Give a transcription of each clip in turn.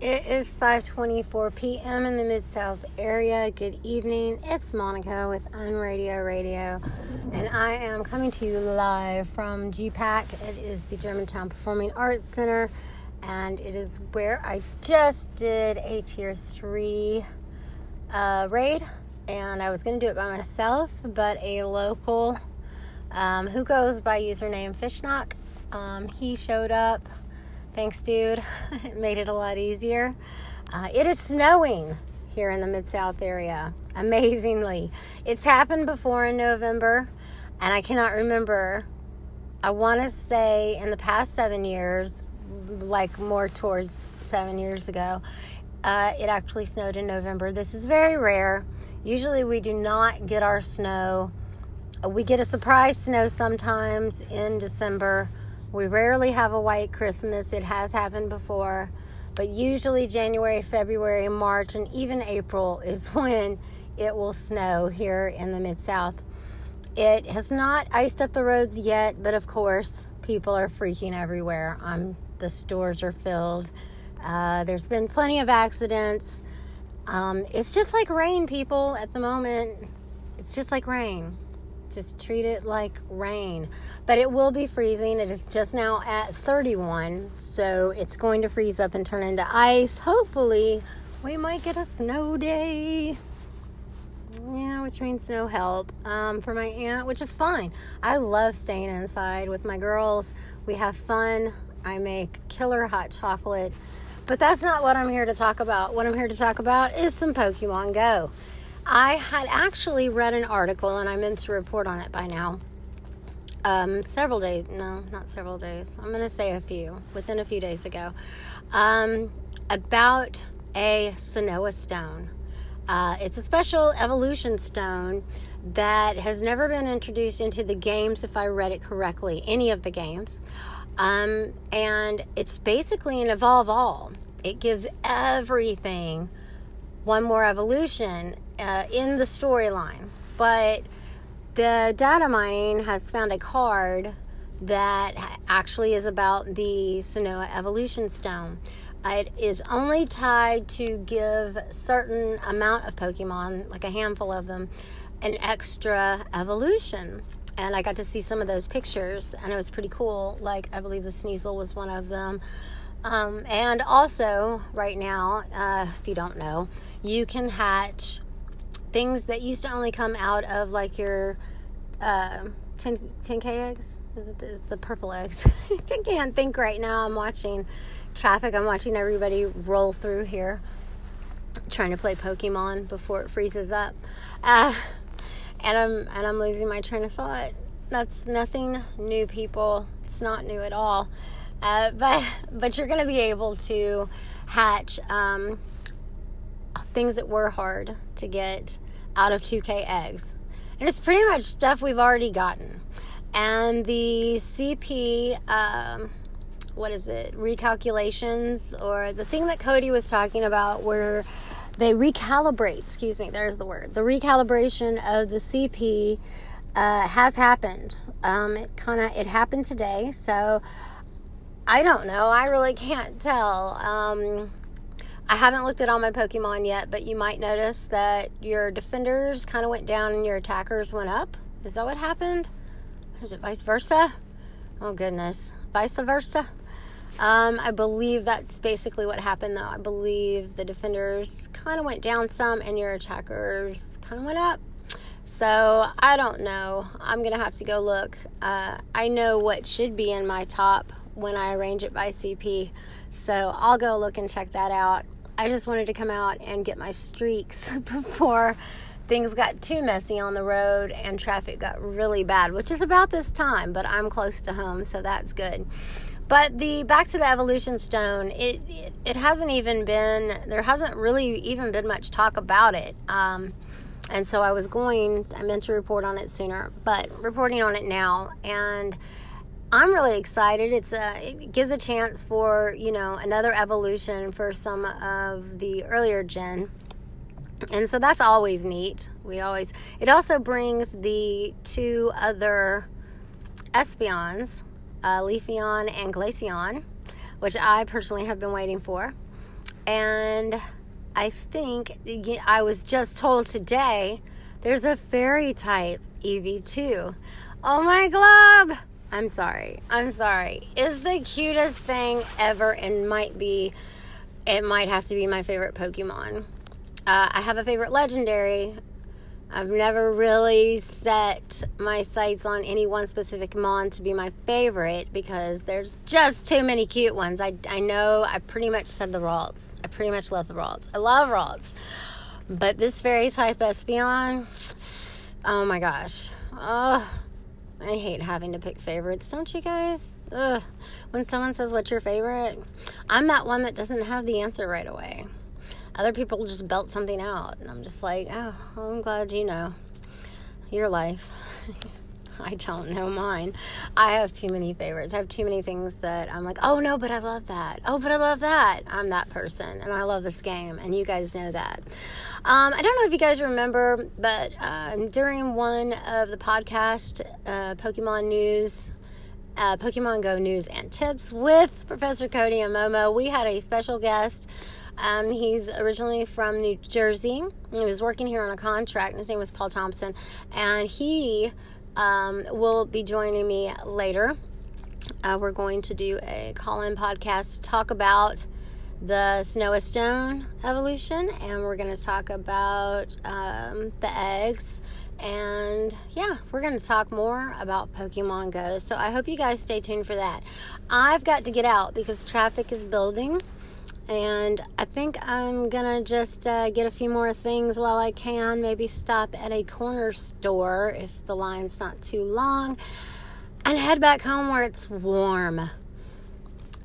It is 5:24 p.m. in the Mid-South area. Good evening. It's Monica with UnRadio Radio, and I am coming to you live from GPAC. It is the Germantown Performing Arts Center, and it is where I just did a Tier 3 raid, and I was going to do it by myself, but a local who goes by username Fishknock, he showed up. Thanks, dude. It made it a lot easier. It is snowing here in the Mid-South area, amazingly. It's happened before in November, and I cannot remember. I want to say in the past 7 years, like more towards 7 years ago, it actually snowed in November. This is very rare. Usually we do not get our snow. We get a surprise snow sometimes in December. We rarely have a white Christmas. It has happened before, but usually January, February, March, and even April is when it will snow here in the Mid-South. It has not iced up the roads yet, but of course, people are freaking everywhere. The stores are filled. There's been plenty of accidents. It's just like rain, people, at the moment. It's just like rain. Just treat it like rain, but it will be freezing. It is just now at 31, so it's going to freeze up and turn into ice. Hopefully we might get a snow day, which means no help for my aunt, which is fine. I love staying inside with my girls. We have fun. I make killer hot chocolate, but that's not what I'm here to talk about. What I'm here to talk about is some Pokemon Go. I had actually read an article, and I meant to report on it by now, I'm going to say within a few days ago, about a Sinnoh stone. It's a special evolution stone that has never been introduced into the games, if I read it correctly, any of the games, and it's basically an evolve all. It gives everything one more evolution in the storyline, but the data mining has found a card that actually is about the Sinnoh evolution stone. It is only tied to give certain amount of Pokemon, like a handful of them, an extra evolution, and I got to see some of those pictures, and it was pretty cool. Like, I believe the Sneasel was one of them. And also, right now, if you don't know, you can hatch things that used to only come out of, like, your 10K eggs. Is the purple eggs. I can't think right now. I'm watching traffic. I'm watching everybody roll through here, trying to play Pokemon before it freezes up. And I'm losing my train of thought. That's nothing new, people. It's not new at all. But you're going to be able to hatch things that were hard to get out of 2K eggs. And it's pretty much stuff we've already gotten. And the CP, recalculations, or the thing that Cody was talking about where they recalibrate, the recalibration of the CP has happened. It happened today, so I don't know. I really can't tell. I haven't looked at all my Pokemon yet, but you might notice that your defenders kind of went down and your attackers went up. Is that what happened? Is it vice versa? Oh, goodness. Vice versa. I believe that's basically what happened, though. I believe the defenders kind of went down some and your attackers kind of went up. So, I don't know. I'm going to have to go look. I know what should be in my top when I arrange it by CP. So I'll go look and check that out. I just wanted to come out and get my streaks before things got too messy on the road and traffic got really bad, which is about this time, but I'm close to home, so that's good. But back to the evolution stone, there hasn't really even been much talk about it. And so I meant to report on it sooner, but reporting on it now, and I'm really excited. It gives a chance for, another evolution for some of the earlier gen. And so that's always neat. It also brings the two other Espeons, Leafeon and Glaceon, which I personally have been waiting for. And I think I was just told today there's a fairy type Eevee too. Oh my glob! I'm sorry. It's the cutest thing ever, and might have to be my favorite Pokemon. I have a favorite legendary. I've never really set my sights on any one specific mon to be my favorite because there's just too many cute ones. I know I pretty much said the Ralts. I pretty much love the Ralts. I love Ralts. But this fairy type Espeon, oh my gosh. Oh, I hate having to pick favorites, don't you guys? Ugh. When someone says, what's your favorite? I'm that one that doesn't have the answer right away. Other people just belt something out, and I'm just like, oh, well, I'm glad you know your life. I don't know mine. I have too many favorites. I have too many things that I'm like, oh, no, but I love that. Oh, but I love that. I'm that person, and I love this game, and you guys know that. I don't know if you guys remember, but during one of the podcast, Pokemon News, Pokemon Go News and Tips with Professor Cody and Momo, we had a special guest. He's originally from New Jersey. He was working here on a contract, and his name was Paul Thompson, and he will be joining me later. We're going to do a call-in podcast to talk about the Snow-a-Stone evolution, and we're going to talk about the eggs, and yeah, we're going to talk more about Pokemon Go, so I hope you guys stay tuned for that. I've got to get out because traffic is building. And I think I'm going to just get a few more things while I can. Maybe stop at a corner store if the line's not too long. And head back home where it's warm.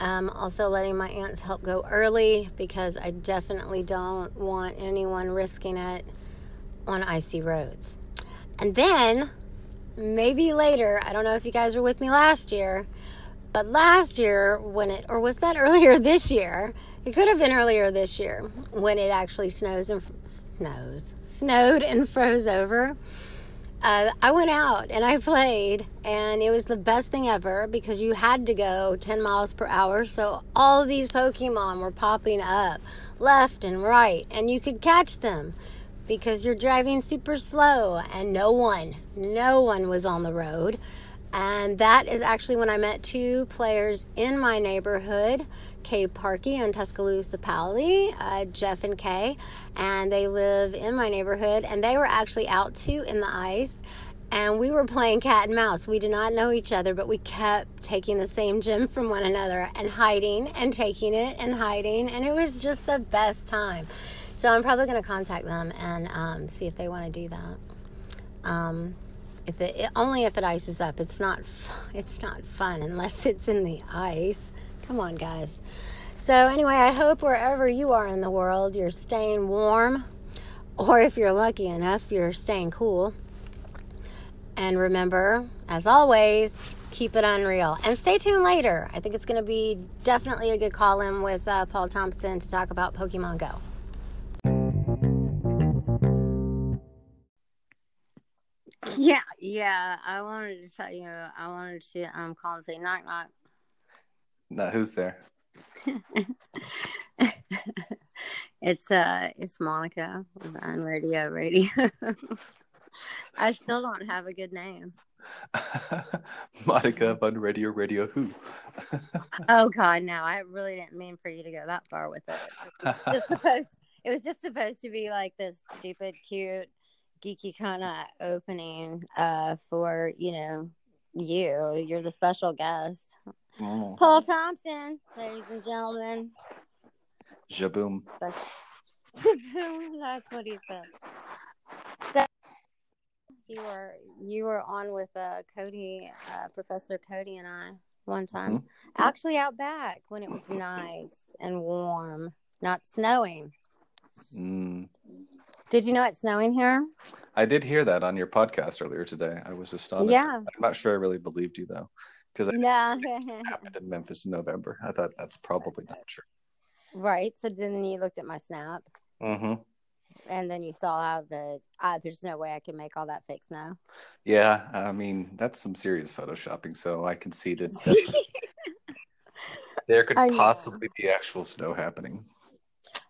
Also letting my aunts help go early because I definitely don't want anyone risking it on icy roads. And then, maybe later, I don't know if you guys were with me last year. But last year, or was that earlier this year? It could have been earlier this year when it actually snowed and froze over. I went out and I played, and it was the best thing ever because you had to go 10 miles per hour. So all these Pokemon were popping up left and right, and you could catch them because you're driving super slow, and no one was on the road. And that is actually when I met two players in my neighborhood, Kay Parkey and Tuscaloosa Pally, Jeff and Kay, and they live in my neighborhood, and they were actually out too in the ice, and we were playing cat and mouse. We did not know each other, but we kept taking the same gem from one another and hiding and taking it and hiding, and it was just the best time. So I'm probably going to contact them and see if they want to do that. Only if it ices up. It's not fun unless it's in the ice. Come on, guys. So anyway, I hope wherever you are in the world, you're staying warm, or if you're lucky enough, you're staying cool. And remember, as always, keep it unreal. And stay tuned later. I think it's going to be definitely a good call-in with Paul Thompson to talk about Pokemon Go. Yeah, I wanted to tell you, call and say knock, knock. No, who's there? It's Monica with UnRadio Radio. I still don't have a good name. Monica of UnRadio Radio who? Oh God, no, I really didn't mean for you to go that far with it. It was just supposed to be like this stupid, cute, geeky kind of opening for you're the special guest, Paul Thompson, ladies and gentlemen. Jaboom. That's what he said. So, you were on with Cody, Professor Cody, and I one time, actually out back when it was nice and warm, not snowing. Did you know it's snowing here? I did hear that on your podcast earlier today. I was astonished. Yeah. I'm not sure I really believed you, though, because it happened in Memphis in November. I thought that's probably not true. Right. So then you looked at my snap. Mm-hmm. And then you saw how there's no way I can make all that fake snow. Yeah. I mean, that's some serious photoshopping. So I conceded that there could possibly be actual snow happening.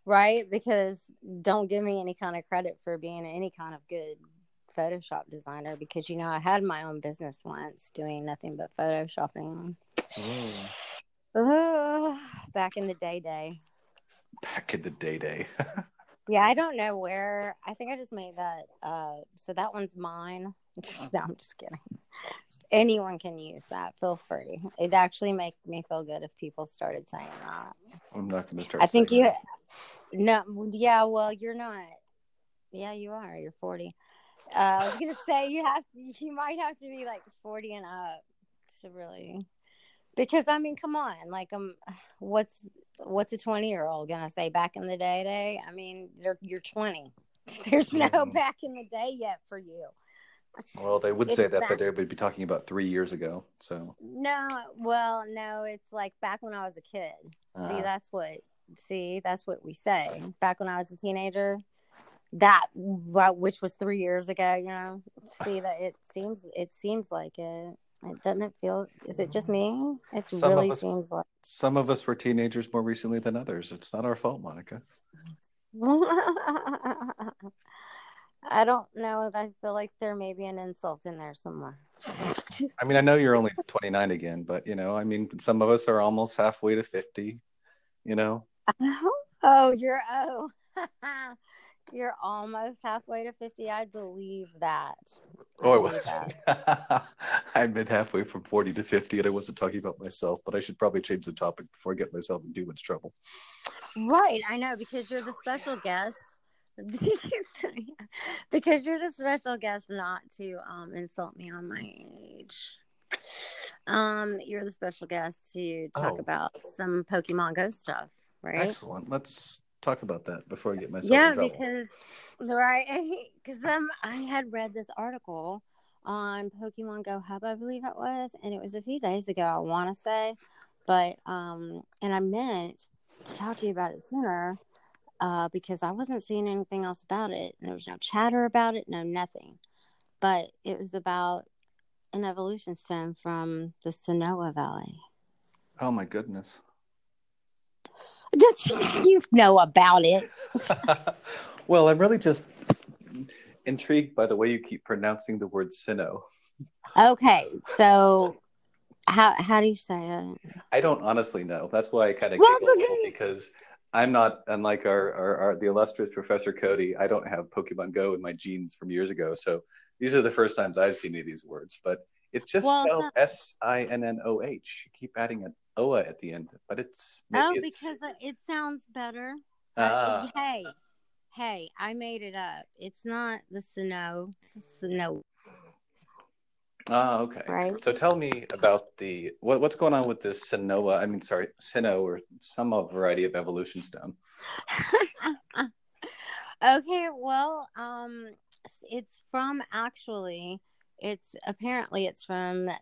Right? Because don't give me any kind of credit for being any kind of good Photoshop designer, because, you know, I had my own business once doing nothing but Photoshopping. Oh, back in the day. Back in the day. Yeah, I don't know where. I think I just made that. So that one's mine. No, I'm just kidding. Anyone can use that. Feel free. It actually made me feel good if people started saying that. I'm not going to start. I think you. That. No. Yeah. Well, you're not. Yeah, you are. You're 40. I was going to say you might have to be like 40 and up to really. Because, I mean, come on, like, what's a 20-year-old gonna say back in the day? I mean, you're 20. There's no back in the day yet for you. Well, they would say that, but they would be talking about 3 years ago. So no, it's like back when I was a kid. See, that's what we say. Back when I was a teenager, that which was 3 years ago. You know, see that it seems like it. It doesn't feel... Is it just me? It really seems like... Some of us were teenagers more recently than others. It's not our fault, Monica. I don't know. I feel like there may be an insult in there somewhere. I mean, I know you're only 29 again, but, you know, I mean, some of us are almost halfway to 50, you know? Oh. You're almost halfway to 50. I believe that. Oh, I wasn't. I've been halfway from 40 to 50, and I wasn't talking about myself, but I should probably change the topic before I get myself in too much trouble. Right. I know, because you're the special guest. Because you're the special guest, not to insult me on my age. You're the special guest to talk about some Pokemon Go stuff, right? Excellent. Let's talk about that before I get myself in trouble. because I had read this article on Pokemon Go Hub, I believe it was, and it was a few days ago, I want to say, but and I meant to talk to you about it sooner because I wasn't seeing anything else about it. There was no chatter about it, no nothing, but it was about an evolution stem from the Sonoa Valley. Oh my goodness. You know about it. Well, I'm really just intrigued by the way you keep pronouncing the word Sinnoh. Okay, so how do you say it? I don't honestly know. That's why I kind of giggle, because I'm not, unlike the illustrious Professor Cody, I don't have Pokemon Go in my genes from years ago, so these are the first times I've seen any of these words, but it's just spelled S-I-N-N-O-H. You keep adding an Oa at the end, but because it sounds better. Hey, I made it up. It's not the Sinnoh. Okay. Right? So tell me about what's going on with this Sinnoh or some variety of evolution stem. Okay, well, it's from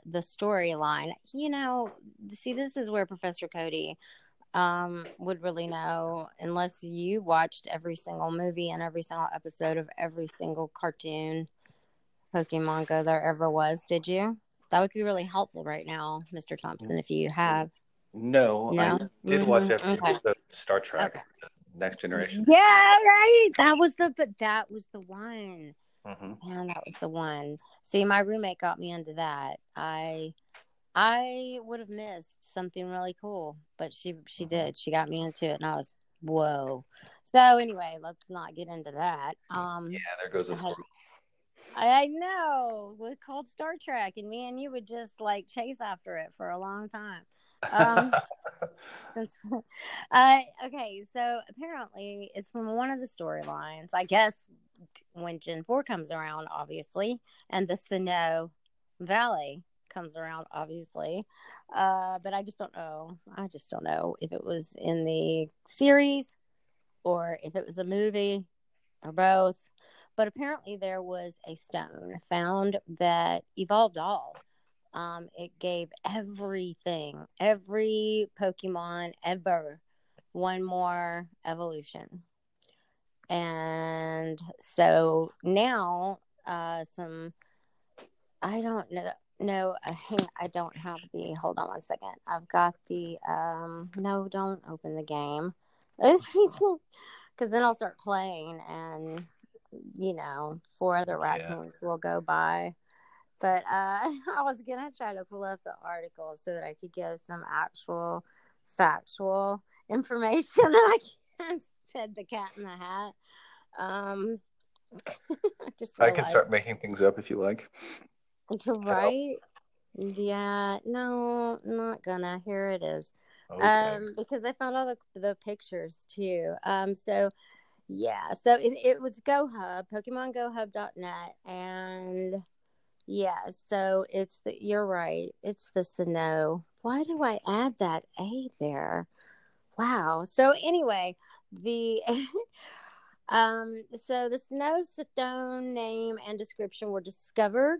the storyline. You know, see, this is where Professor Cody would really know, unless you watched every single movie and every single episode of every single cartoon Pokemon Go there ever was. Did you? That would be really helpful right now, Mr. Thompson, if you have. No? I did watch every episode of Star Trek, Next Generation. Yeah, right. That was the one. Mm-hmm. And that was the one. See, my roommate got me into that. I would have missed something really cool, but she did. She got me into it, and I was, whoa. So anyway, let's not get into that. Yeah, there goes a story. I know, with called Star Trek, and me and you would just like chase after it for a long time. Okay, so apparently it's from one of the storylines, I guess, when Gen 4 comes around, obviously, and the Sinnoh Valley comes around, obviously, but I just don't know if it was in the series or if it was a movie or both, but apparently there was a stone found that evolved all. It gave everything, every Pokemon ever, one more evolution. And so now, I don't have hold on one second. I've got no, don't open the game. Because then I'll start playing, and you know, four other raccoons will go by. But I was gonna try to pull up the article so that I could give some actual factual information. I said the cat in the hat. I can start making things up if you like. Right? Yeah. No, not gonna. Here it is. Okay. Because I found all the pictures too. So it was Go Hub, PokemonGoHub.net, and so it's the. You're right. It's the Sinnoh. Why do I add that A there? Wow. So anyway, the. So the Sinnoh stone name and description were discovered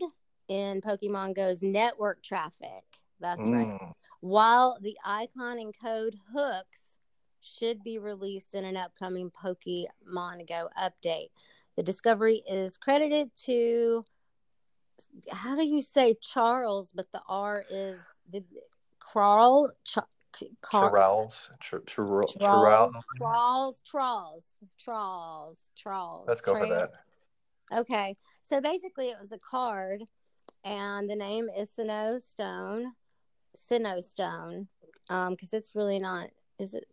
in Pokemon Go's network traffic. That's right. While the icon and code hooks should be released in an upcoming Pokemon Go update. The discovery is credited to, how do you say Charles, but the R is, Carl? Charles. Let's go for that. Okay. So basically it was a card, and the name is Sinnoh Stone. Because it's really not, is it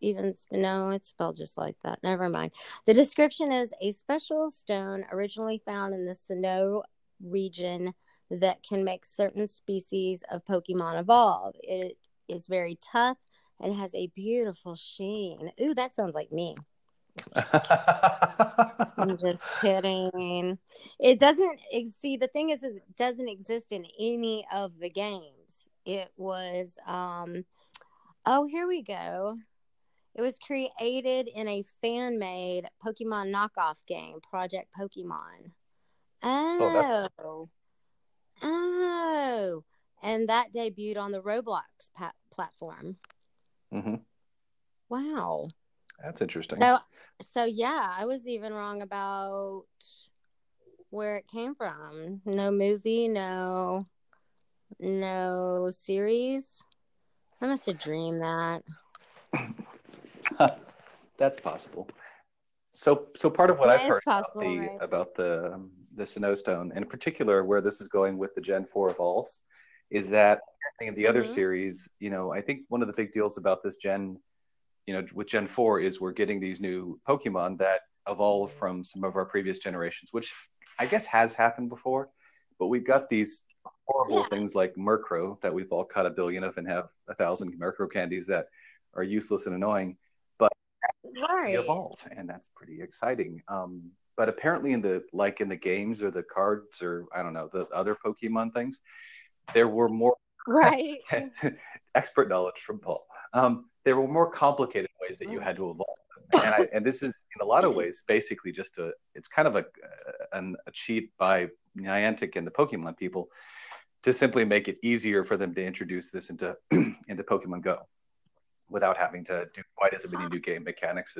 even, no, it's spelled just like that. Never mind. The description is a special stone originally found in the Sinnoh region that can make certain species of Pokemon evolve. It is very tough and has a beautiful sheen. Ooh, that sounds like me. I'm just kidding. It doesn't, see, the thing is it doesn't exist in any of the games. It was, here we go. It was created in a fan-made Pokemon knockoff game, Project Pokemon. Oh. And that debuted on the Roblox platform. Mm-hmm. Wow. That's interesting. So, yeah, I was even wrong about where it came from. No movie, no series. I must have dreamed that. That's possible. So part of what I've heard about the Sinnoh Stone, and in particular where this is going with the Gen 4 Evolves, is that I think in the other series, you know, I think one of the big deals about this Gen, you know, with Gen 4 is we're getting these new Pokemon that evolve from some of our previous generations, which I guess has happened before, but we've got these horrible things like Murkrow that we've all caught a billion of and have 1,000 Murkrow candies that are useless and annoying, but they evolve, and that's pretty exciting. But apparently in the games or the cards or I don't know, the other Pokemon things, there were more expert knowledge from Paul. There were more complicated ways that you had to evolve, and this is in a lot of ways basically just it's kind of a cheat by Niantic and the Pokemon people to simply make it easier for them to introduce this into Pokemon Go without having to do quite as many new game mechanics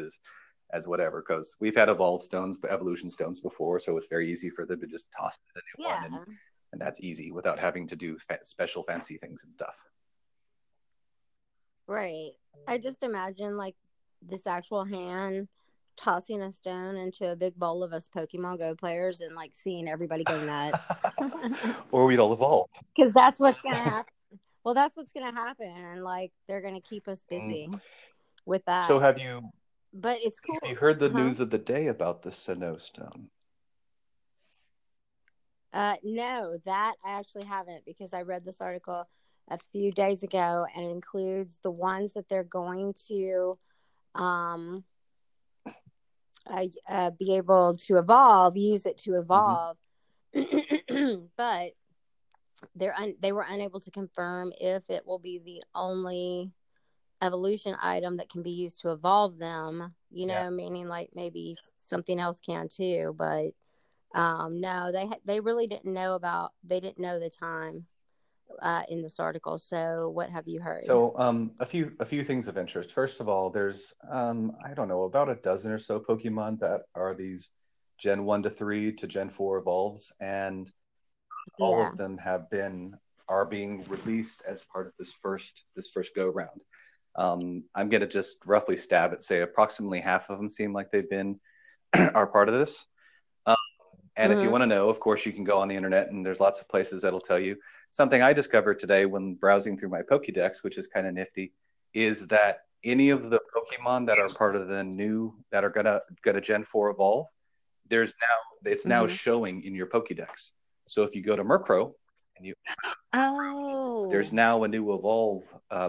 as whatever, because we've had evolution stones before, so it's very easy for them to just toss the new one. And that's easy without having to do special fancy things and stuff. Right. I just imagine like this actual hand tossing a stone into a big bowl of us Pokemon Go players and like seeing everybody go nuts. Or we'd all evolve. Because that's what's going to happen. Well, that's what's going to happen. And like they're going to keep us busy with that. So have you... But it's cool. Have you heard the news of the day about the Sinnoh Stone? No, that I actually haven't, because I read this article a few days ago, and it includes the ones that they're going to be able to use it to evolve. Mm-hmm. But they were unable to confirm if it will be the only evolution item that can be used to evolve them, meaning like maybe something else can too, but... no, they really didn't know the time in this article. So what have you heard? So a few things of interest. First of all, there's, I don't know, about a dozen or so Pokemon that are these Gen 1 to 3 to Gen 4 Evolves. And all of them are being released as part of this first go round. I'm going to just roughly stab at say approximately half of them seem like they've been are part of this. And if you want to know, of course, you can go on the internet and there's lots of places that'll tell you. Something I discovered today when browsing through my Pokédex, which is kind of nifty, is that any of the Pokemon that are part of the new that are gonna Gen 4 evolve, there's now it's now showing in your Pokédex. So if you go to Murkrow and you there's now a new evolve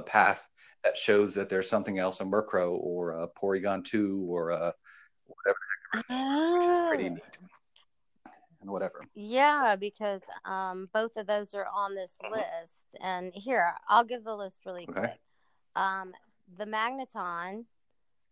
path that shows that there's something else, a Murkrow or a Porygon 2 or a whatever the heck it is, which is pretty neat. Whatever. Yeah, so. Because both of those are on this list. And here, I'll give the list really quick. The Magneton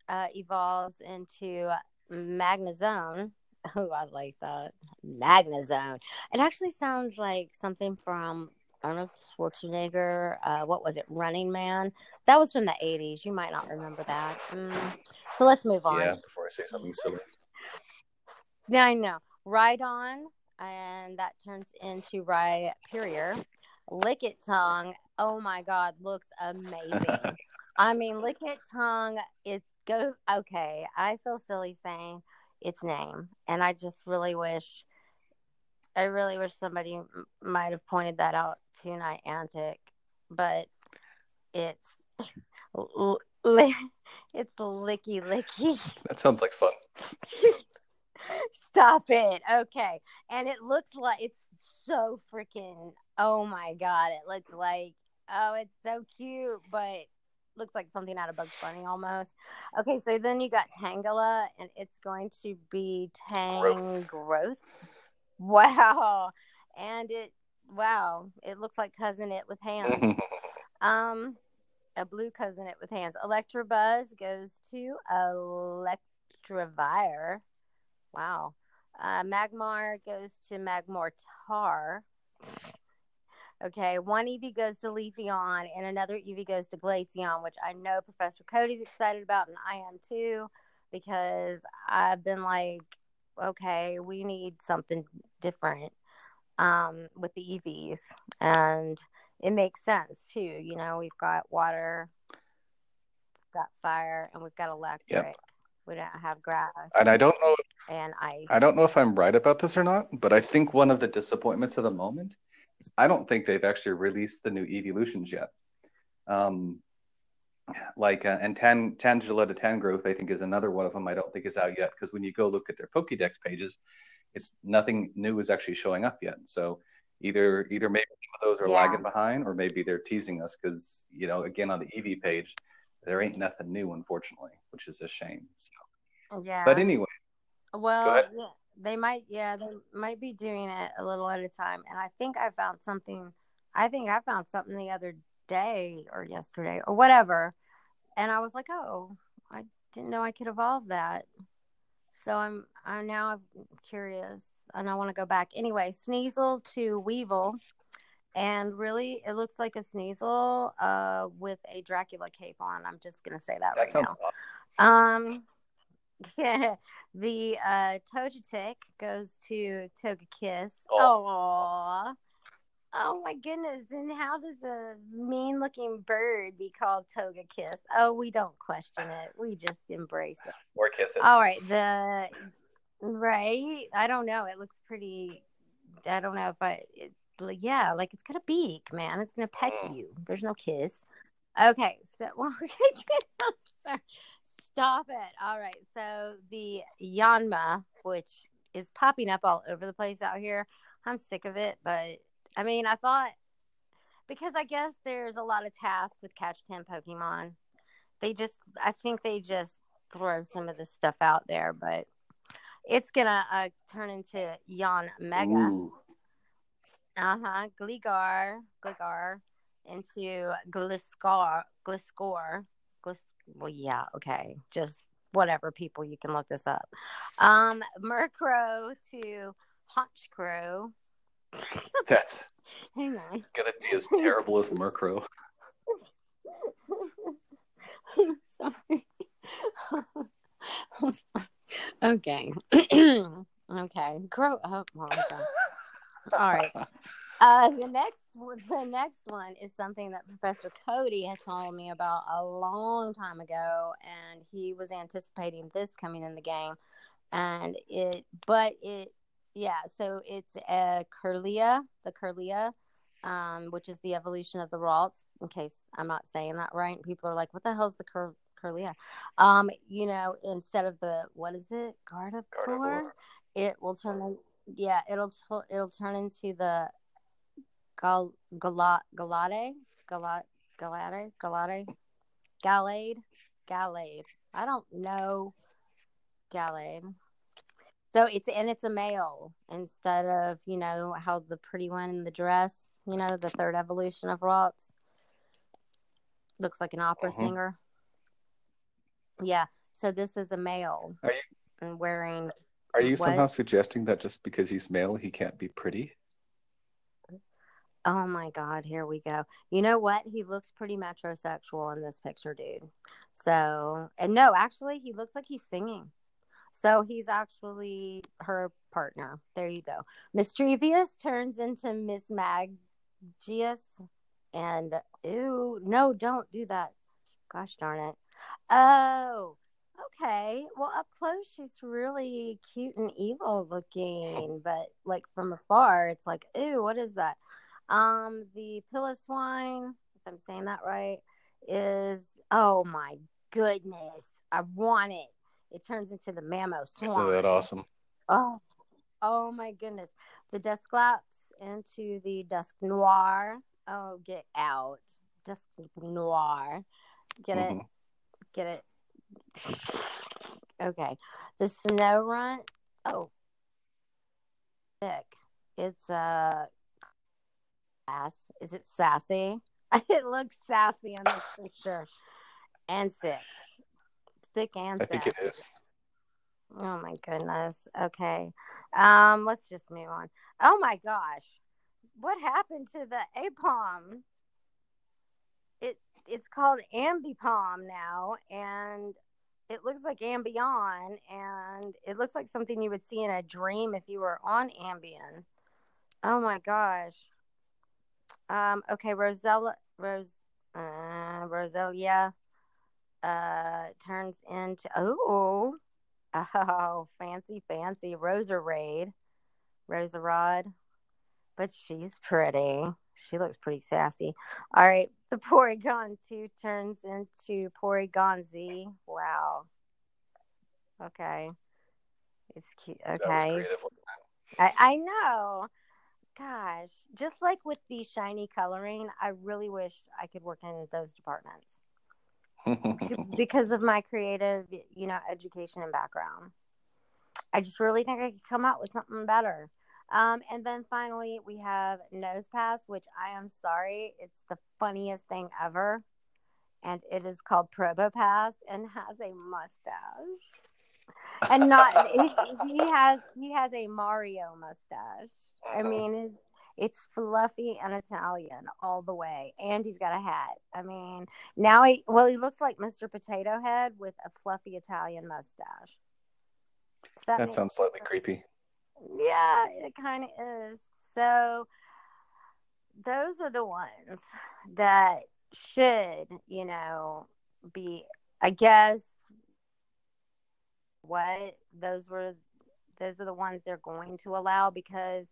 evolves into Magnezone. Oh, I like that. Magnezone. It actually sounds like something from, I don't know, Schwarzenegger. What was it? Running Man. That was from the 80s. You might not remember that. So let's move on. Yeah, before I say something silly. Yeah, I know. Rhydon, and that turns into Rhyperior. Lickitung, oh my god, looks amazing. I mean, Lickitung, it goes, okay, I feel silly saying its name, and I just really wish, somebody might have pointed that out to Niantic, but it's, it's Licky Licky. That sounds like fun. Stop it. Okay. And it looks like it's so freaking, oh my god, it looks like, oh, it's so cute, but looks like something out of Bugs Bunny almost. Okay, so then you got Tangela, and it's going to be Tangrowth. Wow. And it, wow, it looks like Cousin It with hands. A blue Cousin It with hands. Electabuzz goes to Electivire. Wow. Magmar goes to Magmortar. Okay. One Eevee goes to Leafeon, and another Eevee goes to Glaceon, which I know Professor Cody's excited about, and I am too, because I've been like, okay, we need something different with the Eevees. And it makes sense, too. You know, we've got water, we've got fire, and we've got electric. Yep. We don't have grass. And I don't know and ice. I don't know if I'm right about this or not, but I think one of the disappointments of the moment is I don't think they've actually released the new evolutions yet. And Tangela to Tangrowth, I think, is another one of them I don't think is out yet, because when you go look at their Pokédex pages, it's nothing new is actually showing up yet. So either maybe some of those are lagging behind, or maybe they're teasing us, because, you know, again, on the Eevee page, there ain't nothing new, unfortunately, which is a shame. So. Yeah. But anyway. Well, yeah, they might be doing it a little at a time. And I think I found something. I think I found something the other day or yesterday or whatever. And I was like, oh, I didn't know I could evolve that. So I'm now curious, and I want to go back. Anyway, Sneasel to Weevil. And really, it looks like a Sneasel with a Dracula cape on. I'm just going to say that right now. Awesome. The Togekiss goes to Togekiss. Oh. Oh, my goodness. And how does a mean-looking bird be called Togekiss? Oh, we don't question it. We just embrace it. Or kiss it. All right. Right? I don't know. It looks pretty... I don't know if I... Yeah, like it's got a beak, man. It's gonna peck you. There's no kiss. Okay, so stop it. All right, so the Yanma, which is popping up all over the place out here, I'm sick of it. But I mean, I thought, because I guess there's a lot of tasks with Catch 10 Pokemon. I think they just throw some of this stuff out there, but it's gonna turn into Yan Mega. Ooh. Gligar into Gliscor. Well, yeah, okay. Just whatever, people, you can look this up. Murkrow to Honchkrow. That's going to be as terrible as Murkrow. Sorry. I'm sorry. Okay. Okay. Grow up, Monica. All right. The next the next one is something that Professor Cody had told me about a long time ago, and he was anticipating this coming in the game. And so it's a Kirlia, which is the evolution of the Ralts, in case I'm not saying that right. People are like, what the hell's the Kirlia? Instead of the, what is it? Gardevoir? It will turn, it'll turn into the Gallade. I don't know. Gallade. So it's a male instead of, how the pretty one in the dress, the third evolution of Ralts. Looks like an opera singer. Yeah. So this is a male. Are you somehow suggesting that just because he's male, he can't be pretty? Oh my God, here we go. You know what? He looks pretty metrosexual in this picture, dude. So, and no, actually, he looks like he's singing. So he's actually her partner. There you go. Mistrevious turns into Miss Magius. And, ew, no, don't do that. Gosh darn it. Oh, okay. Well, up close, she's really cute and evil looking. But, from afar, it's like, ew, what is that? The Pilliswine, if I'm saying that right, is, oh my goodness, I want it. It turns into the Mammoth Swine. Isn't that awesome? Oh my goodness. The Dusclops into the Dusknoir. Oh, get out. Dusknoir. Get it. Okay. The Snow Runt. Oh. Thick. It's is it sassy? It looks sassy in this picture. And sick. Sick and sassy. I think it is. Oh my goodness. Okay. Let's just move on. Oh my gosh. What happened to the Apom? It's called Ambipom now, and it looks like Ambion, and it looks like something you would see in a dream if you were on Ambien. Oh my gosh. Okay, Roselia turns into fancy Roserod, but she's pretty. She looks pretty sassy. All right, the Porygon 2 turns into Porygon Z. Wow. Okay, it's cute. Okay, I know. Gosh, just like with the shiny coloring, I really wish I could work in those departments because of my creative, education and background. I just really think I could come up with something better. And then finally, we have Nose Pass, which I am sorry, it's the funniest thing ever. And it is called Probopass and has a mustache. And not he has a Mario mustache. I mean, it's fluffy and Italian all the way, and he's got a hat. I mean, now he looks like Mr. Potato Head with a fluffy Italian mustache. That sounds slightly creepy. Yeah, it kind of is. So those are the ones that should, be, I guess. Those are the ones they're going to allow, because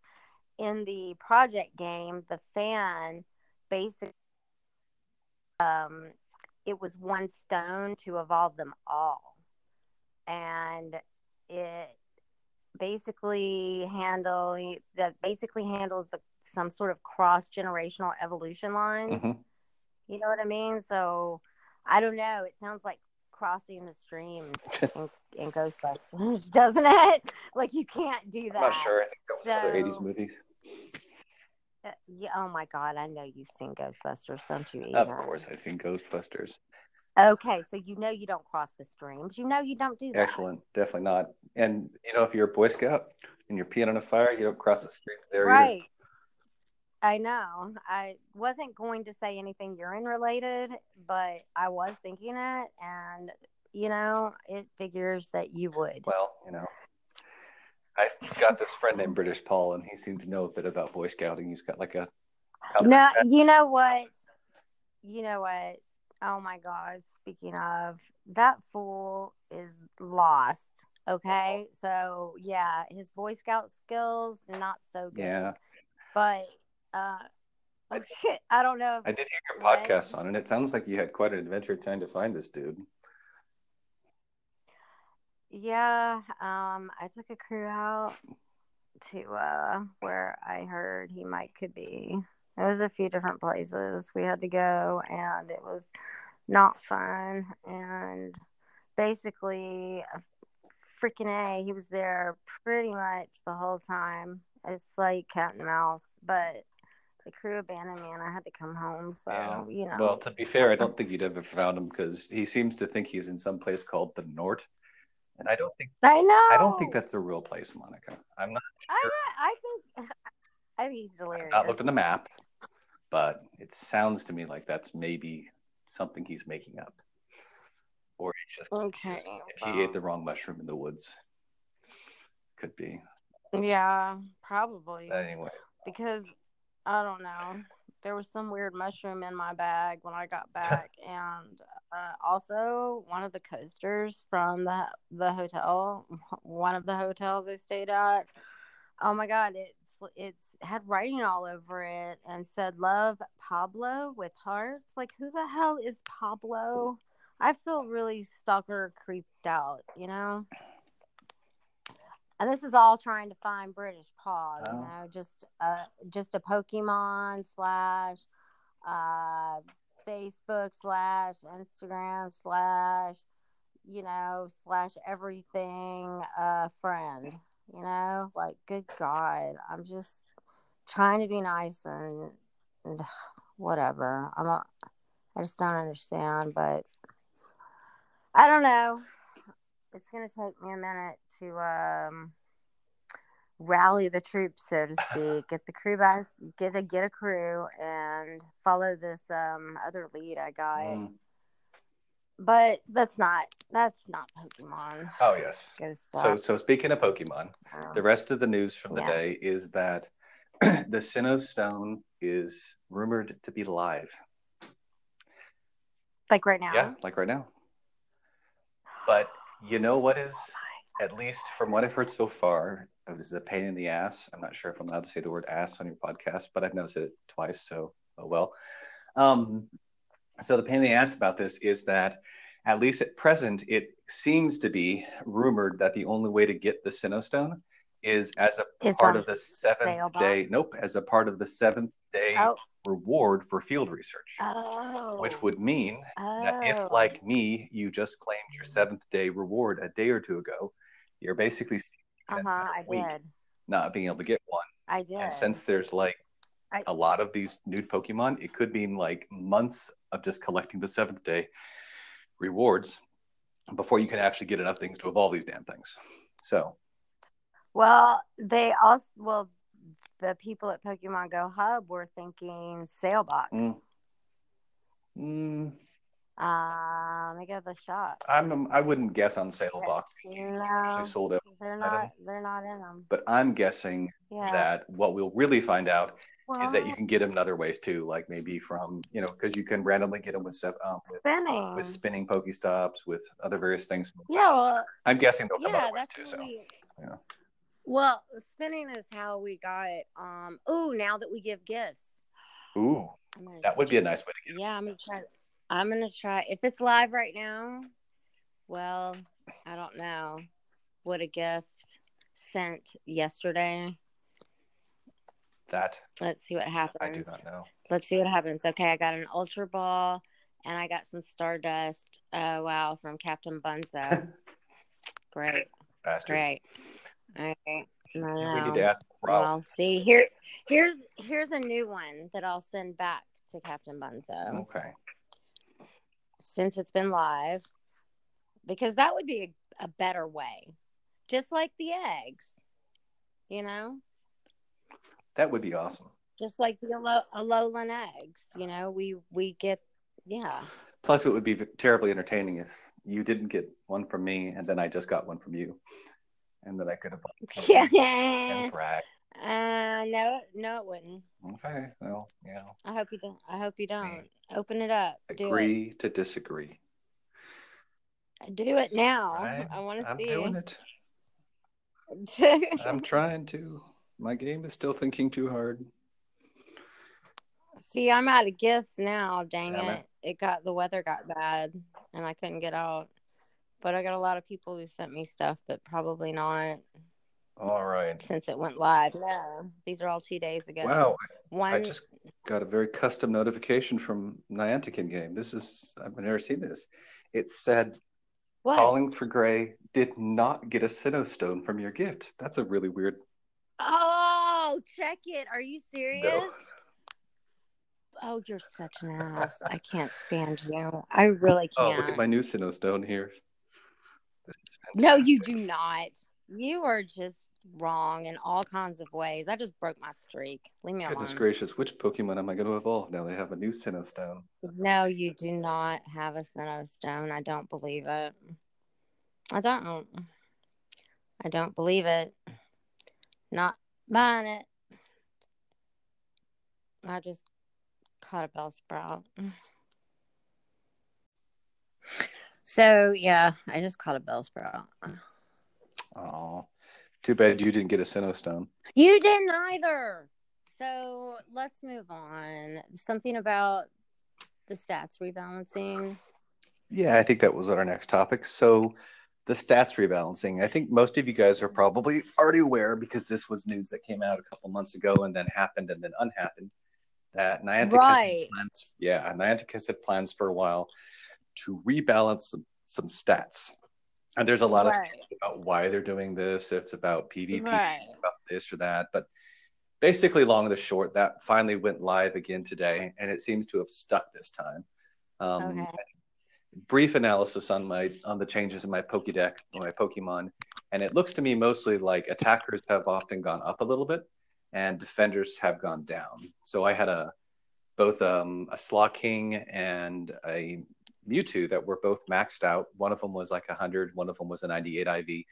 in the project game, the fan basically it was one stone to evolve them all, and it basically handles some sort of cross generational evolution lines. You know what I mean? So I don't know. It sounds like crossing the streams in Ghostbusters, doesn't it? Like, you can't do that. I'm not sure. I think that was another 80s movies. Yeah, oh my God, I know you've seen Ghostbusters, don't you? Either? Of course, I've seen Ghostbusters. Okay, so you don't cross the streams. You don't do that. Excellent, definitely not. And if you're a Boy Scout and you're peeing on a fire, you don't cross the streams there. Right. Either. I know. I wasn't going to say anything urine related, but I was thinking it, and it figures that you would. Well, I've got this friend named British Paul, and he seemed to know a bit about Boy Scouting. He's got like a No, you know what? You know what? Oh, my God. Speaking of, that fool is lost, okay? So, yeah, his Boy Scout skills, not so good. Yeah. But, I don't know. I did hear your podcast on it. It sounds like you had quite an adventure trying to find this dude. Yeah, I took a crew out to where I heard he could be. It was a few different places we had to go, and it was not fun. And basically, freaking A, he was there pretty much the whole time. It's like cat and mouse, but the crew abandoned me, and I had to come home. So, yeah. You know. Well, to be fair, I don't think you'd ever found him because he seems to think he's in some place called the North. And I don't think I don't think that's a real place, Monica. I'm not sure. I think he's hilarious. I've not looked at the map, but it sounds to me like that's maybe something he's making up, or it's just he ate the wrong mushroom in the woods. Could be. Yeah, probably. But anyway, because I don't know, there was some weird mushroom in my bag when I got back, and also one of the coasters from the hotel, one of the hotels I stayed at. Oh my God, it's had writing all over it and said "Love Pablo" with hearts. Like, who the hell is Pablo? I feel really stalker creeped out, you know. And this is all trying to find British Paw, you know, just a Pokemon / Facebook / Instagram / you know / everything friend. You know, like, good God, I'm just trying to be nice and whatever. I just don't understand, but I don't know. It's going to take me a minute to rally the troops, so to speak, get the crew back, get a crew and follow this other lead I got. Mm. But that's not Pokemon. Oh, yes. So speaking of Pokemon, the rest of the news from the day is that the Sinnoh Stone is rumored to be live. Like right now? Yeah, like right now. But you know what is, at least from what I've heard so far, this is a pain in the ass. I'm not sure if I'm allowed to say the word ass on your podcast, but I've now said it twice, so oh well. So the pain in the ass about this is that, at least at present, it seems to be rumored that the only way to get the Sinnoh Stone is as a part of the seventh day. Nope, as a part of the 7th day reward for field research, which would mean that if, like me, you just claimed your 7th day reward a day or two ago, you're basically not being able to get one. I did. And since there's a lot of these nude Pokemon, it could mean months of just collecting the 7th day rewards before you can actually get enough things to evolve these damn things. So, well, they also the people at Pokemon Go Hub were thinking sale box. They go to the shop. I wouldn't guess on sale box. Usually sold out. They're not in them. But I'm guessing that what we'll really find out is that you can get them in other ways too, like maybe from, you know, because you can randomly get them with spinning Pokestops, with other various things. Yeah, well, I'm guessing they'll come up with too. So, yeah. Well, spinning is how we got. Now that we give gifts. Ooh, that would be a nice way to give. Yeah, I'm gonna try. If it's live right now, well, I don't know what a gift sent yesterday. Let's see what happens. I do not know. Let's see what happens. Okay, I got an Ultra Ball and I got some Stardust. Wow, from Captain Bunzo. Great. Bastard. Great. All right. We need to ask Rob. Well, see, here's a new one that I'll send back to Captain Bunzo. Okay. Since it's been live, because that would be a better way, just like the eggs, you know. That would be awesome. Just like the Alolan eggs, you know, we get, yeah. Plus, it would be terribly entertaining if you didn't get one from me, and then I just got one from you, and then I could have and brag. No, it wouldn't. Okay, well, yeah. I hope you don't. Open it up. Agree to disagree. Do it now. I want to see. I'm doing it. I'm trying to. My game is still thinking too hard. See, I'm out of gifts now. Dang it! The weather got bad, and I couldn't get out. But I got a lot of people who sent me stuff, but probably not. All right. Since it went live. No, these are all 2 days ago. Wow. I just got a very custom notification from Niantic in game. I've never seen this. It said, what? Calling for Gray did not get a Sinnoh Stone from your gift. That's a really weird. Oh, check it. Are you serious? No. Oh, you're such an ass. I can't stand you. I really can't. Oh, look at my new Sinnoh Stone here. No, you do not. You are just wrong in all kinds of ways. I just broke my streak. Leave me alone. Goodness gracious, which Pokemon am I going to evolve now? They have a new Sinnoh Stone. No, you do not have a Sinnoh Stone. I don't believe it. I don't believe it. Not buying it. I just caught a Bellsprout. So, yeah, I just caught a Bellsprout. Oh, too bad you didn't get a Sinnoh Stone. You didn't either. So let's move on. Something about the stats rebalancing. Yeah, I think that was our next topic. So the stats rebalancing. I think most of you guys are probably already aware, because this was news that came out a couple months ago and then happened and then unhappened, that Niantic has had plans for a while to rebalance some stats. And there's a lot of things about why they're doing this. It's about PvP, about this or that. But basically, long and the short, that finally went live again today, and it seems to have stuck this time. Brief analysis on the changes in my Pokédex, or my Pokemon, and it looks to me mostly like attackers have often gone up a little bit, and defenders have gone down. So I had both a Slaking and a Mewtwo that were both maxed out. One of them was like 100, one of them was a 98 IV.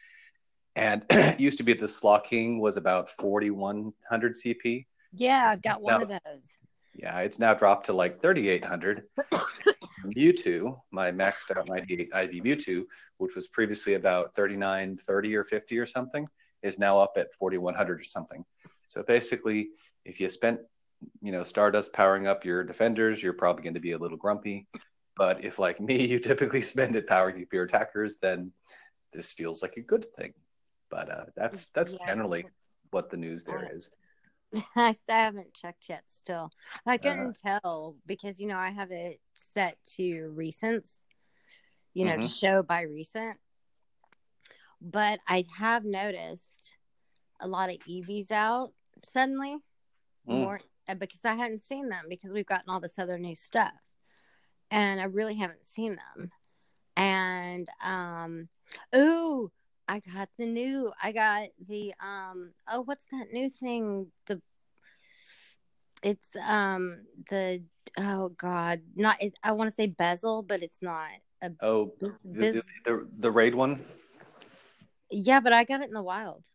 And it used to be the Slaking was about 4,100 CP. Yeah, I've got one of those. Yeah, it's now dropped to like 3,800. Mewtwo, my maxed out 98 IV Mewtwo, which was previously about 3,930 or 50 or something, is now up at 4,100 or something. So basically, if you spent, Stardust powering up your defenders, you're probably going to be a little grumpy. But if, like me, you typically spend it powering up your attackers, then this feels like a good thing. But that's generally what the news there is. I haven't checked yet still. I couldn't tell because, I have it set to recents, to show by recent. But I have noticed a lot of Eevees out suddenly, more, because I hadn't seen them because we've gotten all this other new stuff. And I really haven't seen them. And, what's that new thing? I want to say bezel, but it's not. The raid one? Yeah, but I got it in the wild.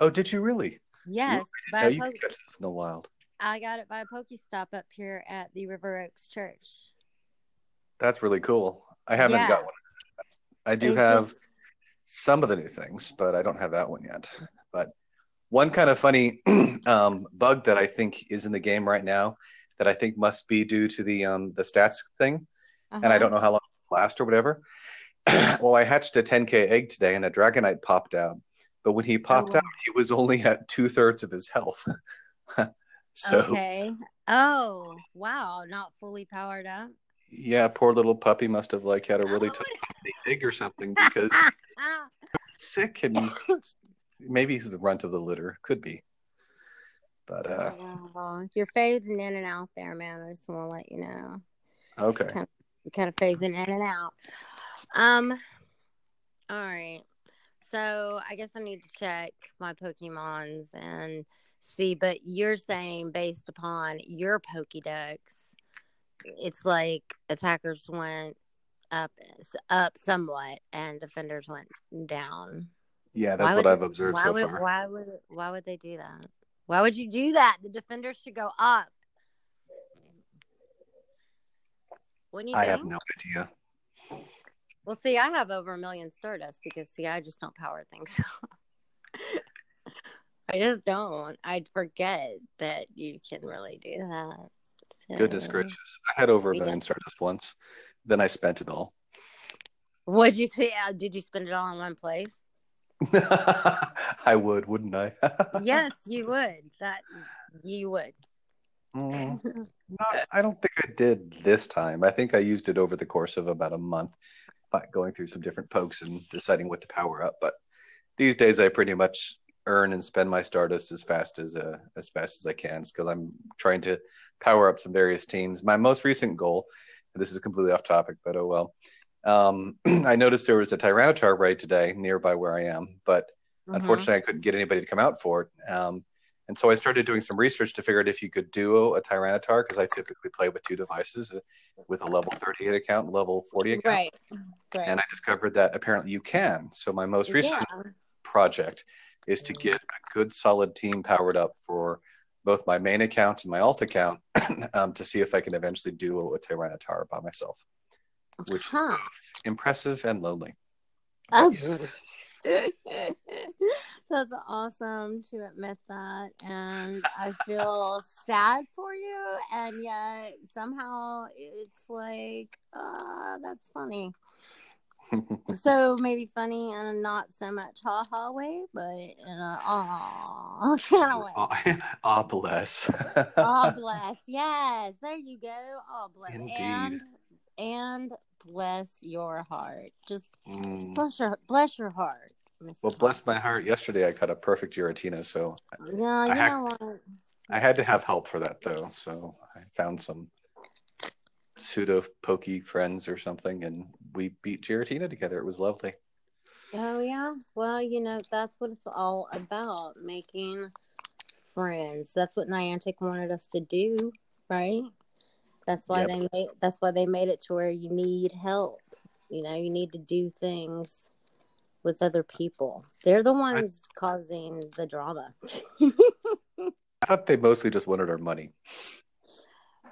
Oh, did you really? Yes. You can catch this in the wild. I got it by a Pokestop up here at the River Oaks Church. That's really cool. I haven't got one. I do have some of the new things, but I don't have that one yet. But one kind of funny bug that I think is in the game right now that I think must be due to the stats thing, and I don't know how long it'll last or whatever. Well, I hatched a 10K egg today, and a Dragonite popped out. But when he popped out, he was only at 2/3 of his health. So, okay. Oh, wow. Not fully powered up. Yeah, poor little puppy must have had a really tough egg or something, because sick, and maybe he's the runt of the litter. Could be. But you're phasing in and out there, man. I just want to let you know. Okay. Kind of phasing in and out. All right. So I guess I need to check my Pokemons and see. But you're saying based upon your Pokédex, it's like attackers went up somewhat, and defenders went down. Yeah, that's what I've observed so far. Why would they do that? Why would you do that? The defenders should go up. What do you think? I have no idea. Well, see, I have over 1 million Stardust because, see, I just don't power things. I just don't. I'd forget that you can really do that. So. Goodness gracious. I had over 1 million Stardust once. Then I spent it all. What'd you say? Did you spend it all in one place? I would, wouldn't I? Yes, you would. That you would. I don't think I did this time. I think I used it over the course of about a month, but going through some different pokes and deciding what to power up. But these days, I pretty much earn and spend my Stardust as fast as I can, because I'm trying to power up some various teams. My most recent goal, and this is completely off topic, but oh well. I noticed there was a Tyranitar raid today nearby where I am, but unfortunately I couldn't get anybody to come out for it. And so I started doing some research to figure out if you could duo a Tyranitar, because I typically play with two devices, with a level 38 account and level 40 account. Right. And I discovered that apparently you can. So my most recent project is to get a good solid team powered up for both my main account and my alt account to see if I can eventually duo a Tyranitar by myself. Which is both impressive and lonely. Oh. That's awesome to admit that. And I feel sad for you. And yet somehow it's like, that's funny. So maybe funny in a not so much ha-ha way, but in a aw kind of way. Aw, bless. Aw, bless. Yes. There you go. Aw, bless. Indeed. And bless your heart. Just bless your heart. Well, bless my heart. Yesterday I cut a perfect Giratina, so yeah, I had to have help for that though. So I found some pseudo pokey friends or something, and we beat Giratina together. It was lovely. Oh yeah. Well, that's what it's all about, making friends. That's what Niantic wanted us to do, right? That's why they made it to where you need help. You need to do things with other people. They're the ones causing the drama. I thought they mostly just wanted our money.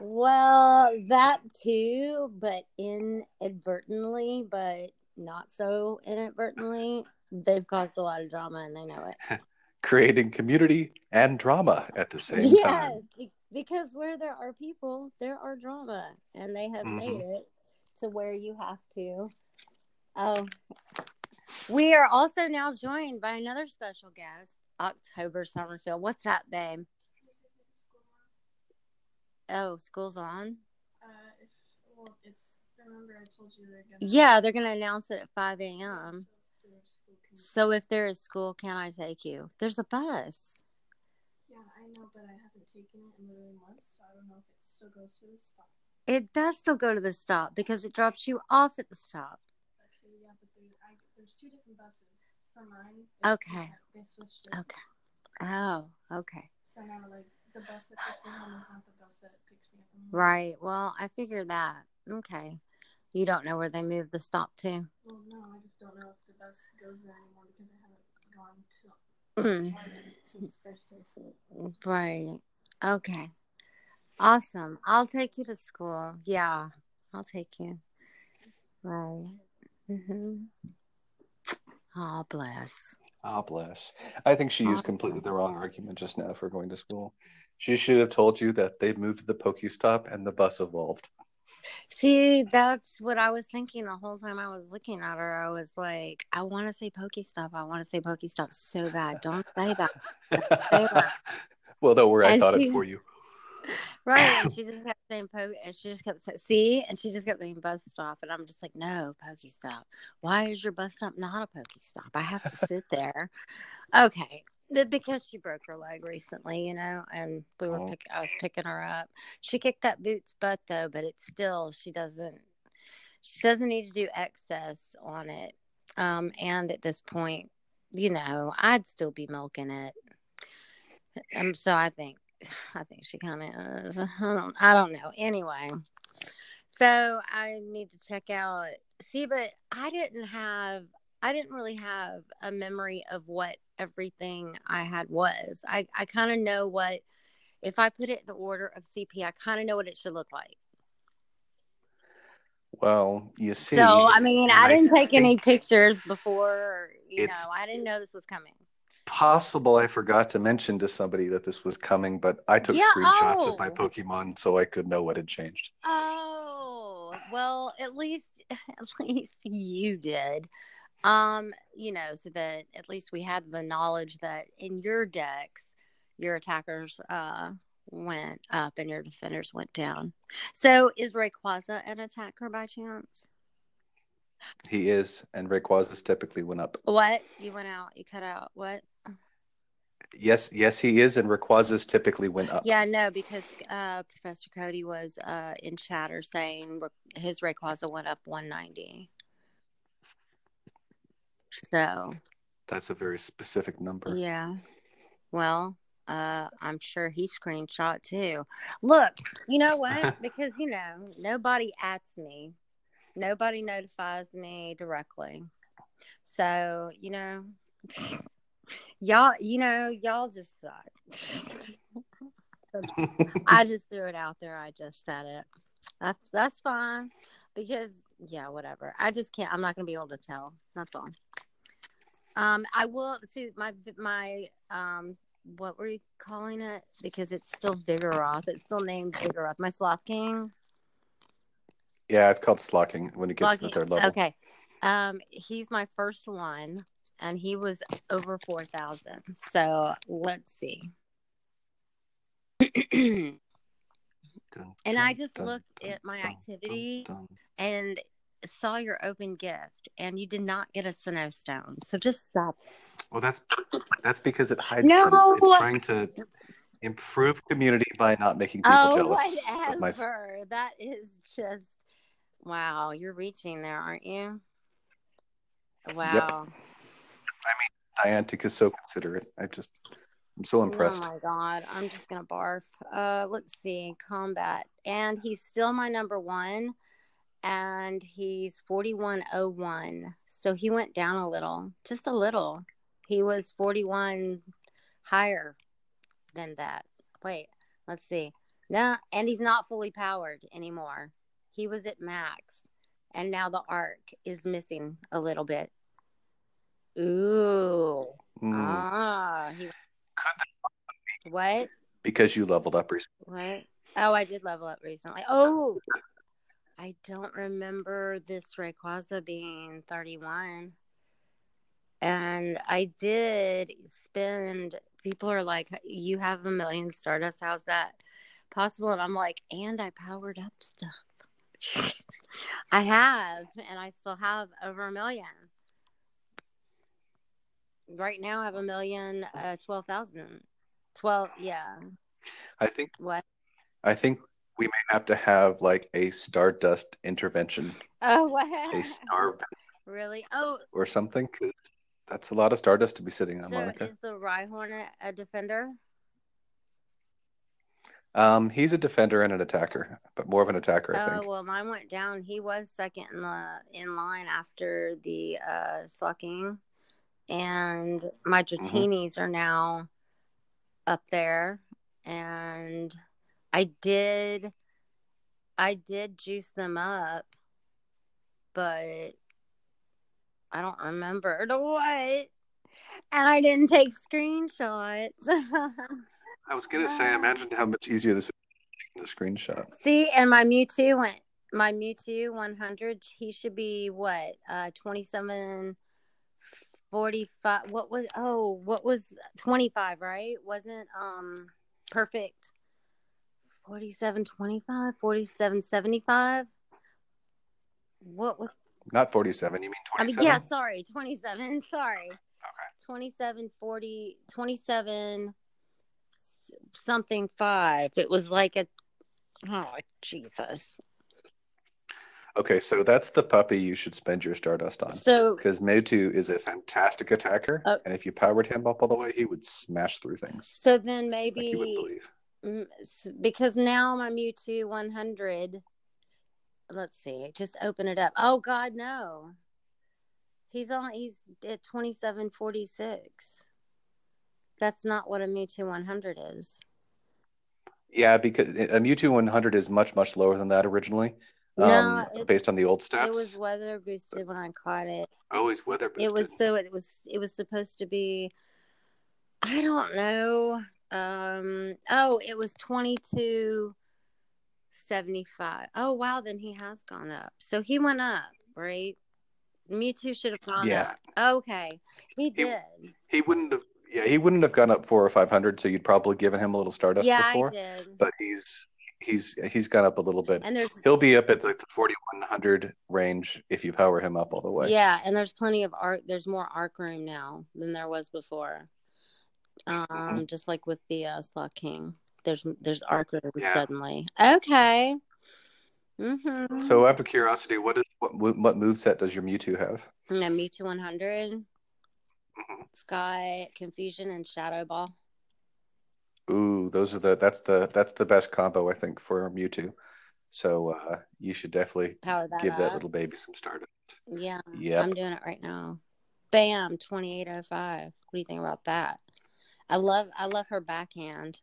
Well, that too, but inadvertently, but not so inadvertently, they've caused a lot of drama and they know it. Creating community and drama at the same time. Yes. Because where there are people, there are drama, and they have made it to where you have to. Oh, we are also now joined by another special guest, October Summerfield. What's up, babe? Oh, school's on? Remember I told you they're going to... Yeah, they're going to announce it at 5 a.m. So if there is school, can I take you? There's a bus. Yeah, I know, but I haven't taken it in literally months, so I don't know if it still goes to the stop. It does still go to the stop because it drops you off at the stop. Okay, yeah, but there's two different buses. For mine, they switched it. Okay. Oh, okay. So now, the bus that picks me up is not the bus that picks me up. Right. Well, I figured that. Okay. You don't know where they moved the stop to? Well, no, I just don't know if the bus goes there anymore because I haven't gone to... Right. Okay. Awesome. I'll take you to school. Yeah, I'll take you. Right. Oh, bless. Oh, bless. I think she used completely the wrong argument just now for going to school. She should have told you that they moved the Pokestop and the bus evolved. See, that's what I was thinking the whole time I was looking at her. I was like, I want to say Pokestop. I want to say Pokestop so bad. Don't say that. Don't say that. Well, don't worry. I thought it for you. Right. And she just kept saying saying bus stop. And I'm just like, no, Pokestop. Why is your bus stop not a Pokestop? I have to sit there. Okay. Because she broke her leg recently, and we were I was picking her up. She kicked that boot's butt though, but it's still she doesn't need to do excess on it. And at this point, I'd still be milking it. So I think she kind of is. I don't know. Anyway, so I need to check out. See, but I didn't really have a memory of what everything I had was. I kind of know what, if I put it in the order of CP, I kind of know what it should look like. Well, you see. So, I mean, I didn't take any pictures before, you know, I didn't know this was coming. Possible I forgot to mention to somebody that this was coming, but I took screenshots of my Pokemon so I could know what had changed. Oh, well, at least you did. You know, so that at least we had the knowledge that in your decks, your attackers went up and your defenders went down. So is Rayquaza an attacker by chance? He is, and Rayquaza's typically went up. What? You went out. You cut out. What? Yes, he is, and Rayquaza's typically went up. Yeah, no, because Professor Cody was in chatter saying his Rayquaza went up 190. So. That's a very specific number. Yeah. Well, I'm sure he screenshot too. Look, you know what? Because, you know, nobody ats me. Nobody notifies me directly. So, you know, y'all just suck. I just threw it out there. I just said it. That's fine. Because, yeah, whatever. I just can't. I'm not going to be able to tell. That's all. I will see my what were you calling it? Because it's still Vigoroth. It's still named Vigoroth. My Slaking. Yeah, it's called Slaking when it gets to the third level. Okay. He's my first one, and he was over 4,000. So, let's see. And I just looked at my activity and saw your open gift, and you did not get a Sinnoh Stone. So, just stop it. Well, that's because it hides it. It's trying to improve community by not making people jealous. Oh, whatever. That is just... Wow, you're reaching there, aren't you? Wow. Yep. I mean, Niantic is so considerate. I'm so impressed. Oh my God, I'm just going to barf. Let's see, combat. And he's still my number one, and he's 4101. So he went down a little, just a little. He was 41 higher than that. Wait, let's see. No, and he's not fully powered anymore. He was at max, and now the arc is missing a little bit. Ooh. Mm. Ah. What? Because you leveled up recently. What? Oh, I did level up recently. Oh, I don't remember this Rayquaza being 31. And I did spend, people are like, you have 1 million Stardust. How's that possible? And I'm like, and I powered up stuff. I have, and I still have over 1 million. Right now I have 1,012,000. 12, yeah. I think we may have to have like a Stardust intervention. Oh, what? A star. Really? Oh. Or something. That's a lot of Stardust to be sitting on, so Monica. Is the Rhyhorn a defender? He's a defender and an attacker, but more of an attacker, I think. Oh, well, mine went down. He was second in line after the Slaking. And my Giratinis are now up there. And I did juice them up, but I don't remember to what. And I didn't take screenshots. I was going to say, I imagine how much easier this would be taking a screenshot. See, and my Mewtwo 100, he should be, what, 2745, what was 25, right? Wasn't perfect 4725, 4775? What was? Not 47, you mean 27? Yeah, sorry, 27, sorry. Okay. 2740, 27... something 5. It was like a... Oh, Jesus. Okay, so that's the puppy you should spend your Stardust on. So, because Mewtwo is a fantastic attacker, and if you powered him up all the way, he would smash through things. So then maybe... Like you wouldn't believe. Because now my Mewtwo 100... Let's see. Just open it up. Oh, God, no. He's at 2746. That's not what a Mewtwo 100 is. Yeah, because a Mewtwo 100 is much, much lower than that originally. No, based on the old stats. It was weather boosted when I caught it. Always weather boosted. It was supposed to be, I don't know. It was 2275. Oh wow, then he has gone up. So he went up, right? Mewtwo should have gone up. Okay. He did. He wouldn't have gone up 400 or 500, so you'd probably given him a little Stardust before. Yeah, I did. But he's gone up a little bit. And he'll be up at like the 4100 range if you power him up all the way. Yeah, and there's plenty of arc. There's more arc room now than there was before. Just like with the Slaking, there's arc room suddenly. Okay. Mm-hmm. So out of curiosity, what moveset does your Mewtwo have? No, Mewtwo 100. Mm-hmm. It's got Confusion and Shadow Ball. Ooh, that's the best combo I think for Mewtwo. So you should definitely give that little baby some Stardust. Yeah, I'm doing it right now. Bam, 2805. What do you think about that? I love her backhand.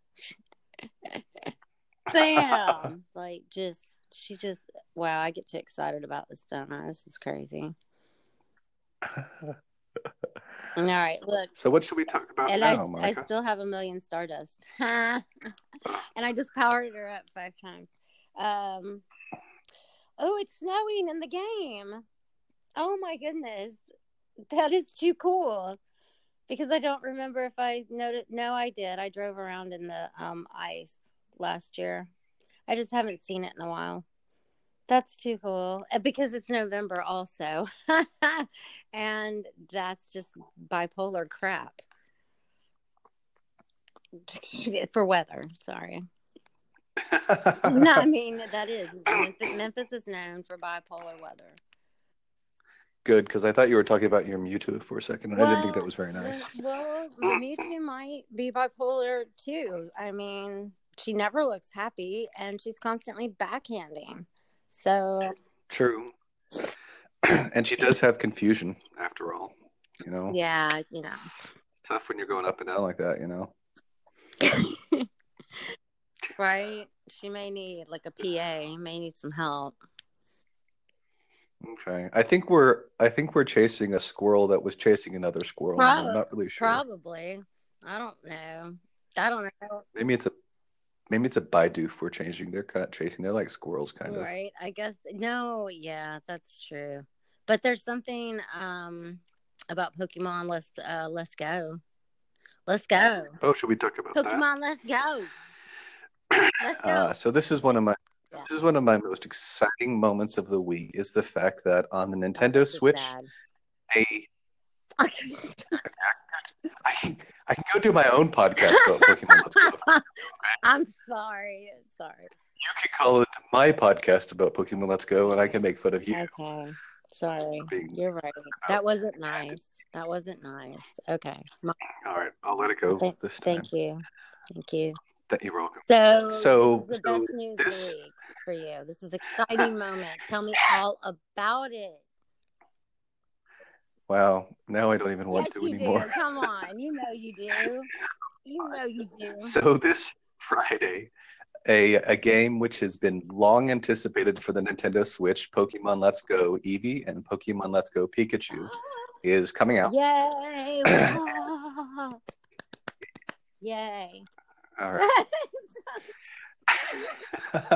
Bam! Wow, I get too excited about this, don't I? This is crazy. All right, look. So what should we talk about now, Monica? I still have a million Stardust. And I just powered her up 5 times. It's snowing in the game. Oh, my goodness. That is too cool. Because I don't remember if I noticed. No, I did. I drove around in the ice last year. I just haven't seen it in a while. That's too cool. Because it's November also. And that's just bipolar crap. For weather. Sorry. No, I mean, that is. Memphis is known for bipolar weather. Good, because I thought you were talking about your Mewtwo for a second, and I didn't think that was very nice. Well, Mewtwo might be bipolar, too. I mean, she never looks happy, and she's constantly backhanding. So true. And she does have Confusion, after all. You know? Yeah, you know. Tough when you're going up and down like that, you know? Right? She may need, like, a PA, may need some help. Okay, I think we're chasing a squirrel that was chasing another squirrel. Probably, I'm not really sure. Probably, I don't know. Maybe it's a Bidoof we're changing. They're kind of chasing. They're like squirrels, kind of. Right, I guess. No, yeah, that's true. But there's something about Pokemon. Let's go. Oh, should we talk about Pokemon? That? Let's go. So this is one of my. Yeah. This is one of my most exciting moments of the week, is the fact that on the Nintendo Switch, I can go do my own podcast about Pokemon Let's Go. Okay? I'm sorry. You can call it my podcast about Pokemon Let's Go, and I can make fun of you. Okay. Sorry. You're right. That wasn't nice. Okay. All right. I'll let it go this time. Thank you. That you're welcome. So this is the best news of the week for you. This is an exciting moment. Tell me all about it. Wow. Now I don't even want to anymore. Yes, you do. Come on. You know you do. So this Friday, a game which has been long anticipated for the Nintendo Switch, Pokemon Let's Go Eevee and Pokemon Let's Go Pikachu, is coming out. Yay! Wow. Yay! All right.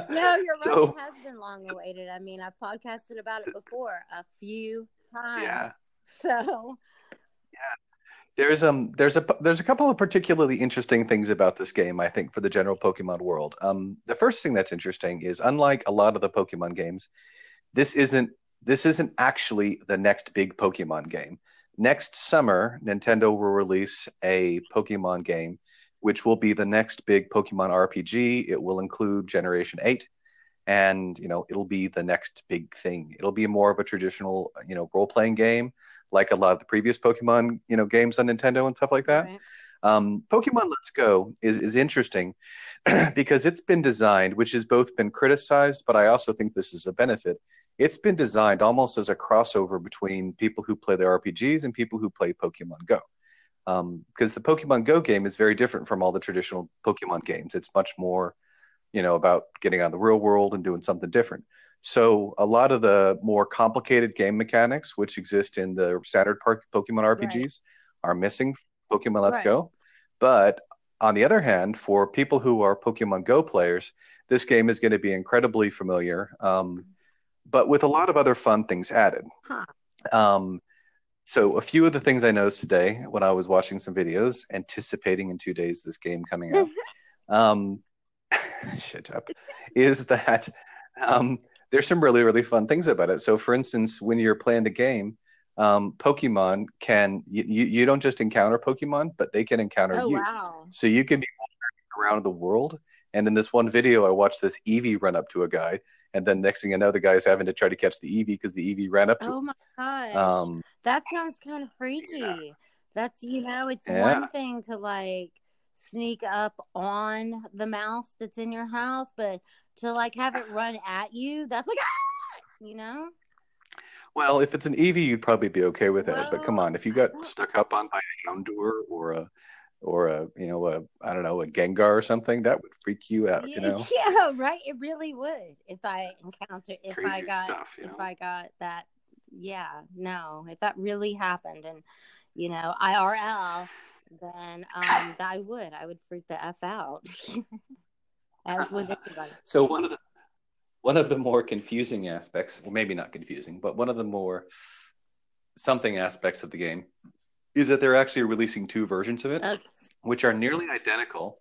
No, you're right. So, it has been long awaited. I mean, I've podcasted about it before a few times. Yeah. So. Yeah. There's a couple of particularly interesting things about this game, I think, for the general Pokemon world. The first thing that's interesting is, unlike a lot of the Pokemon games, this isn't actually the next big Pokemon game. Next summer, Nintendo will release a Pokemon game which will be the next big Pokemon RPG. It will include Generation 8, and it'll be the next big thing. It'll be more of a traditional, role-playing game, like a lot of the previous Pokemon, games on Nintendo and stuff like that. Right. Pokemon Let's Go is interesting because it's been designed, which has both been criticized, but I also think this is a benefit. It's been designed almost as a crossover between people who play the RPGs and people who play Pokemon Go. because the Pokemon Go game is very different from all the traditional Pokemon games. It's much more, you know, about getting out of the real world and doing something different. So a lot of the more complicated game mechanics, which exist in the standard Pokemon RPGs, are missing from Pokemon Let's Go. But on the other hand, for people who are Pokemon Go players, this game is going to be incredibly familiar, but with a lot of other fun things added. So a few of the things I noticed today when I was watching some videos, anticipating in 2 days this game coming out, is that there's some really, really fun things about it. So for instance, when you're playing the game, Pokemon can, you don't just encounter Pokemon, but they can encounter you. So you can be wandering around the world. And in this one video, I watched this Eevee run up to a guy. And then next thing I know, the guy's having to try to catch the Eevee because the Eevee ran up to him. Oh my gosh. That sounds kind of freaky. That's, you know, it's one thing to like sneak up on the mouse that's in your house, but to like have it run at you, that's like, ah! You know? Well, if it's an Eevee, you'd probably be okay with it. But come on, if you got stuck up on by a Houndour or a, you know, I don't know, a Gengar or something, that would freak you out, you know? Yeah, right. It really would. If I encountered, if I got that. Yeah, no, if that really happened and, you know, IRL, then I would freak the F out. As would everybody. So one of the more confusing aspects, well, maybe not confusing, but one of the more something aspects of the game is that they're actually releasing two versions of it, which are nearly identical,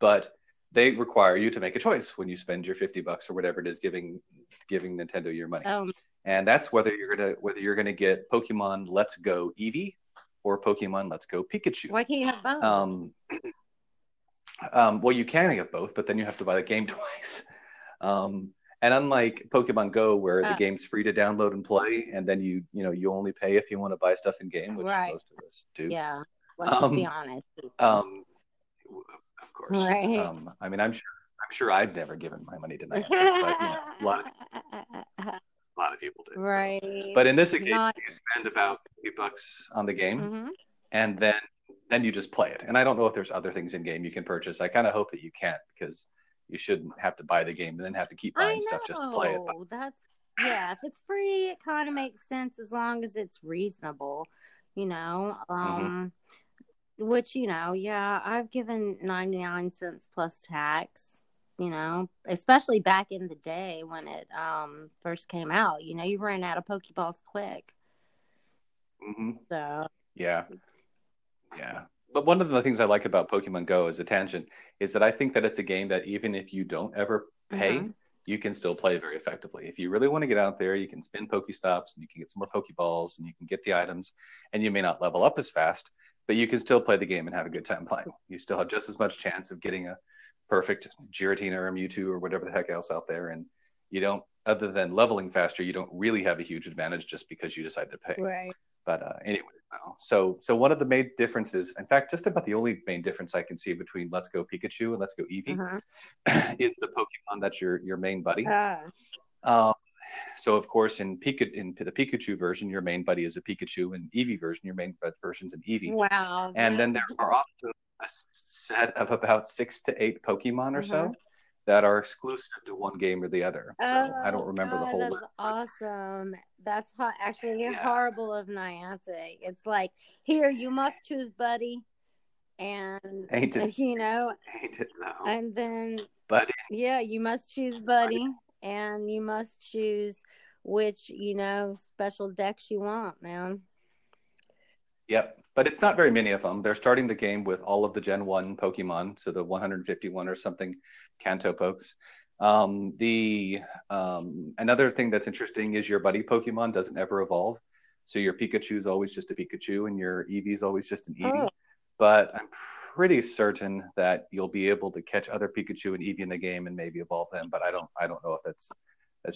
but they require you to make a choice when you spend your $50 or whatever it is giving Nintendo your money. And that's whether you're gonna get Pokemon Let's Go Eevee or Pokemon Let's Go Pikachu. Why can't you have both? Well, you can have both, but then you have to buy the game twice. And unlike Pokemon Go, where the game's free to download and play, and then you only pay if you want to buy stuff in game, which most of us do. Yeah, let's just be honest. Of course. Right. I mean, I'm sure I've never given my money to Niantic, but you know, a lot of people do. Right. But in this occasion, you spend about $50 on the game, and then you just play it. And I don't know if there's other things in game you can purchase. I kind of hope that you can't, because you shouldn't have to buy the game and then have to keep buying stuff just to play it. If it's free, it kind of makes sense as long as it's reasonable, you know. Which, you know, I've given 99 cents plus tax, you know, especially back in the day when it first came out. You know, you ran out of Pokeballs quick. So yeah. But one of the things I like about Pokemon Go as a tangent is that I think that it's a game that even if you don't ever pay, you can still play very effectively. If you really want to get out there, you can spin Pokestops and you can get some more Pokeballs and you can get the items, and you may not level up as fast, but you can still play the game and have a good time playing. You still have just as much chance of getting a perfect Giratina or Mewtwo or whatever the heck else out there. And you don't, other than leveling faster, you don't really have a huge advantage just because you decide to pay. Right. But anyway, so one of the main differences, in fact, just about the only main difference I can see between Let's Go Pikachu and Let's Go Eevee is the Pokemon that's your main buddy. So, of course, in the Pikachu version, your main buddy is a Pikachu, and Eevee version, your main version's an Eevee. Wow. And then there are also a set of about 6 to 8 Pokemon or so that are exclusive to one game or the other. So I don't remember the whole list. That's awesome. That's actually horrible of Niantic. It's like, here, you must choose buddy. And, and then, buddy. Yeah, you must choose buddy. And you must choose which, you know, special decks you want, man. Yep. But it's not very many of them. They're starting the game with all of the Gen 1 Pokemon, so the 151 or something Kanto Pokes. Another thing that's interesting is your buddy Pokemon doesn't ever evolve. So your Pikachu is always just a Pikachu and your Eevee is always just an Eevee. But I'm pretty certain that you'll be able to catch other Pikachu and Eevee in the game and maybe evolve them. But I don't know if that's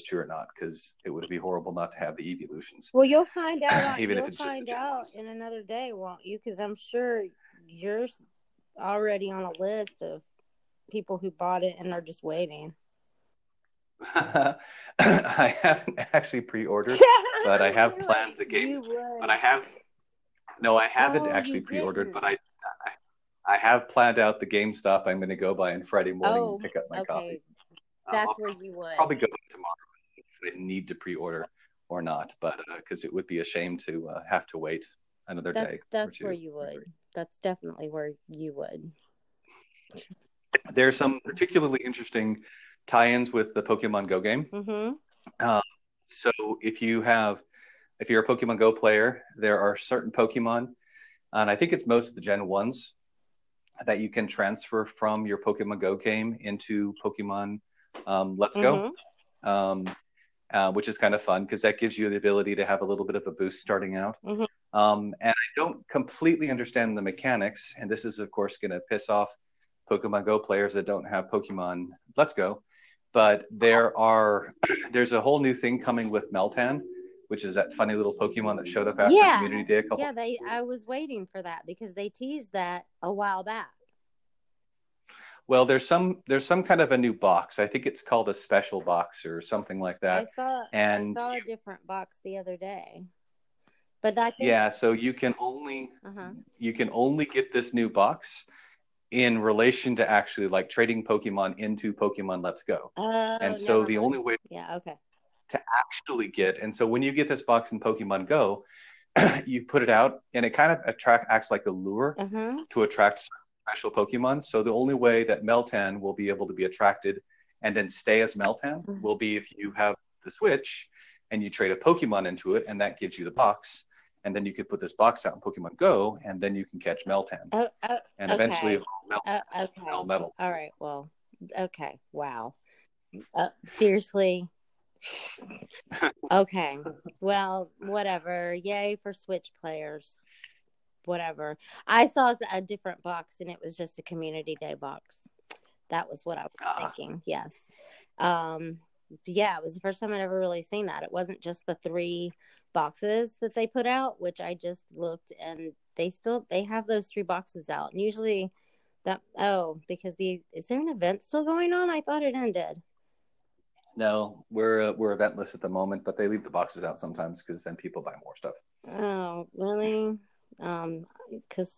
true or not, because it would be horrible not to have the evolutions. Well, you'll find out. In another day, won't you? Because I'm sure you're already on a list of people who bought it and are just waiting. I haven't actually pre-ordered, but I have planned the game. But I have. No, I haven't actually pre-ordered, but I have planned out the GameStop I'm going to go by on Friday morning and pick up my copy. That's where you would. Probably go tomorrow if I need to pre-order or not, but because it would be a shame to have to wait another day. That's where you would. That's definitely where you would. There's some particularly interesting tie-ins with the Pokemon Go game. Mm-hmm. So if you're a Pokemon Go player, there are certain Pokemon, and I think it's most of the Gen 1s, that you can transfer from your Pokemon Go game into Pokemon Let's Go, which is kind of fun because that gives you the ability to have a little bit of a boost starting out. Mm-hmm. And I don't completely understand the mechanics, and this is, of course, going to piss off Pokemon Go players that don't have Pokemon Let's Go, but there's a whole new thing coming with Meltan, which is that funny little Pokemon that showed up after Community Day a couple of days ago. I was waiting for that because they teased that a while back. Well, there's some kind of a new box. I think it's called a special box or something like that. I saw a different box the other day. But so you can only get this new box in relation to actually like trading Pokemon into Pokemon Let's Go. To actually get, and so when you get this box in Pokemon Go, you put it out, and it kind of acts like a lure to attract special Pokemon. So the only way that Meltan will be able to be attracted and then stay as Meltan will be if you have the Switch and you trade a Pokemon into it, and that gives you the box, and then you could put this box out in Pokemon Go, and then you can catch Meltan, eventually it'll metal. All right, well, okay, wow, seriously. Okay, well, whatever, yay for Switch players, whatever. I saw a different box and it was just a Community Day box. That was what I was thinking. Yes. It was the first time I'd ever really seen that. It wasn't just the 3 boxes that they put out, which I just looked, and they have those 3 boxes out, and usually is there an event still going on? I thought it ended. No, we're eventless at the moment, but they leave the boxes out sometimes because then people buy more stuff. Oh, really? Because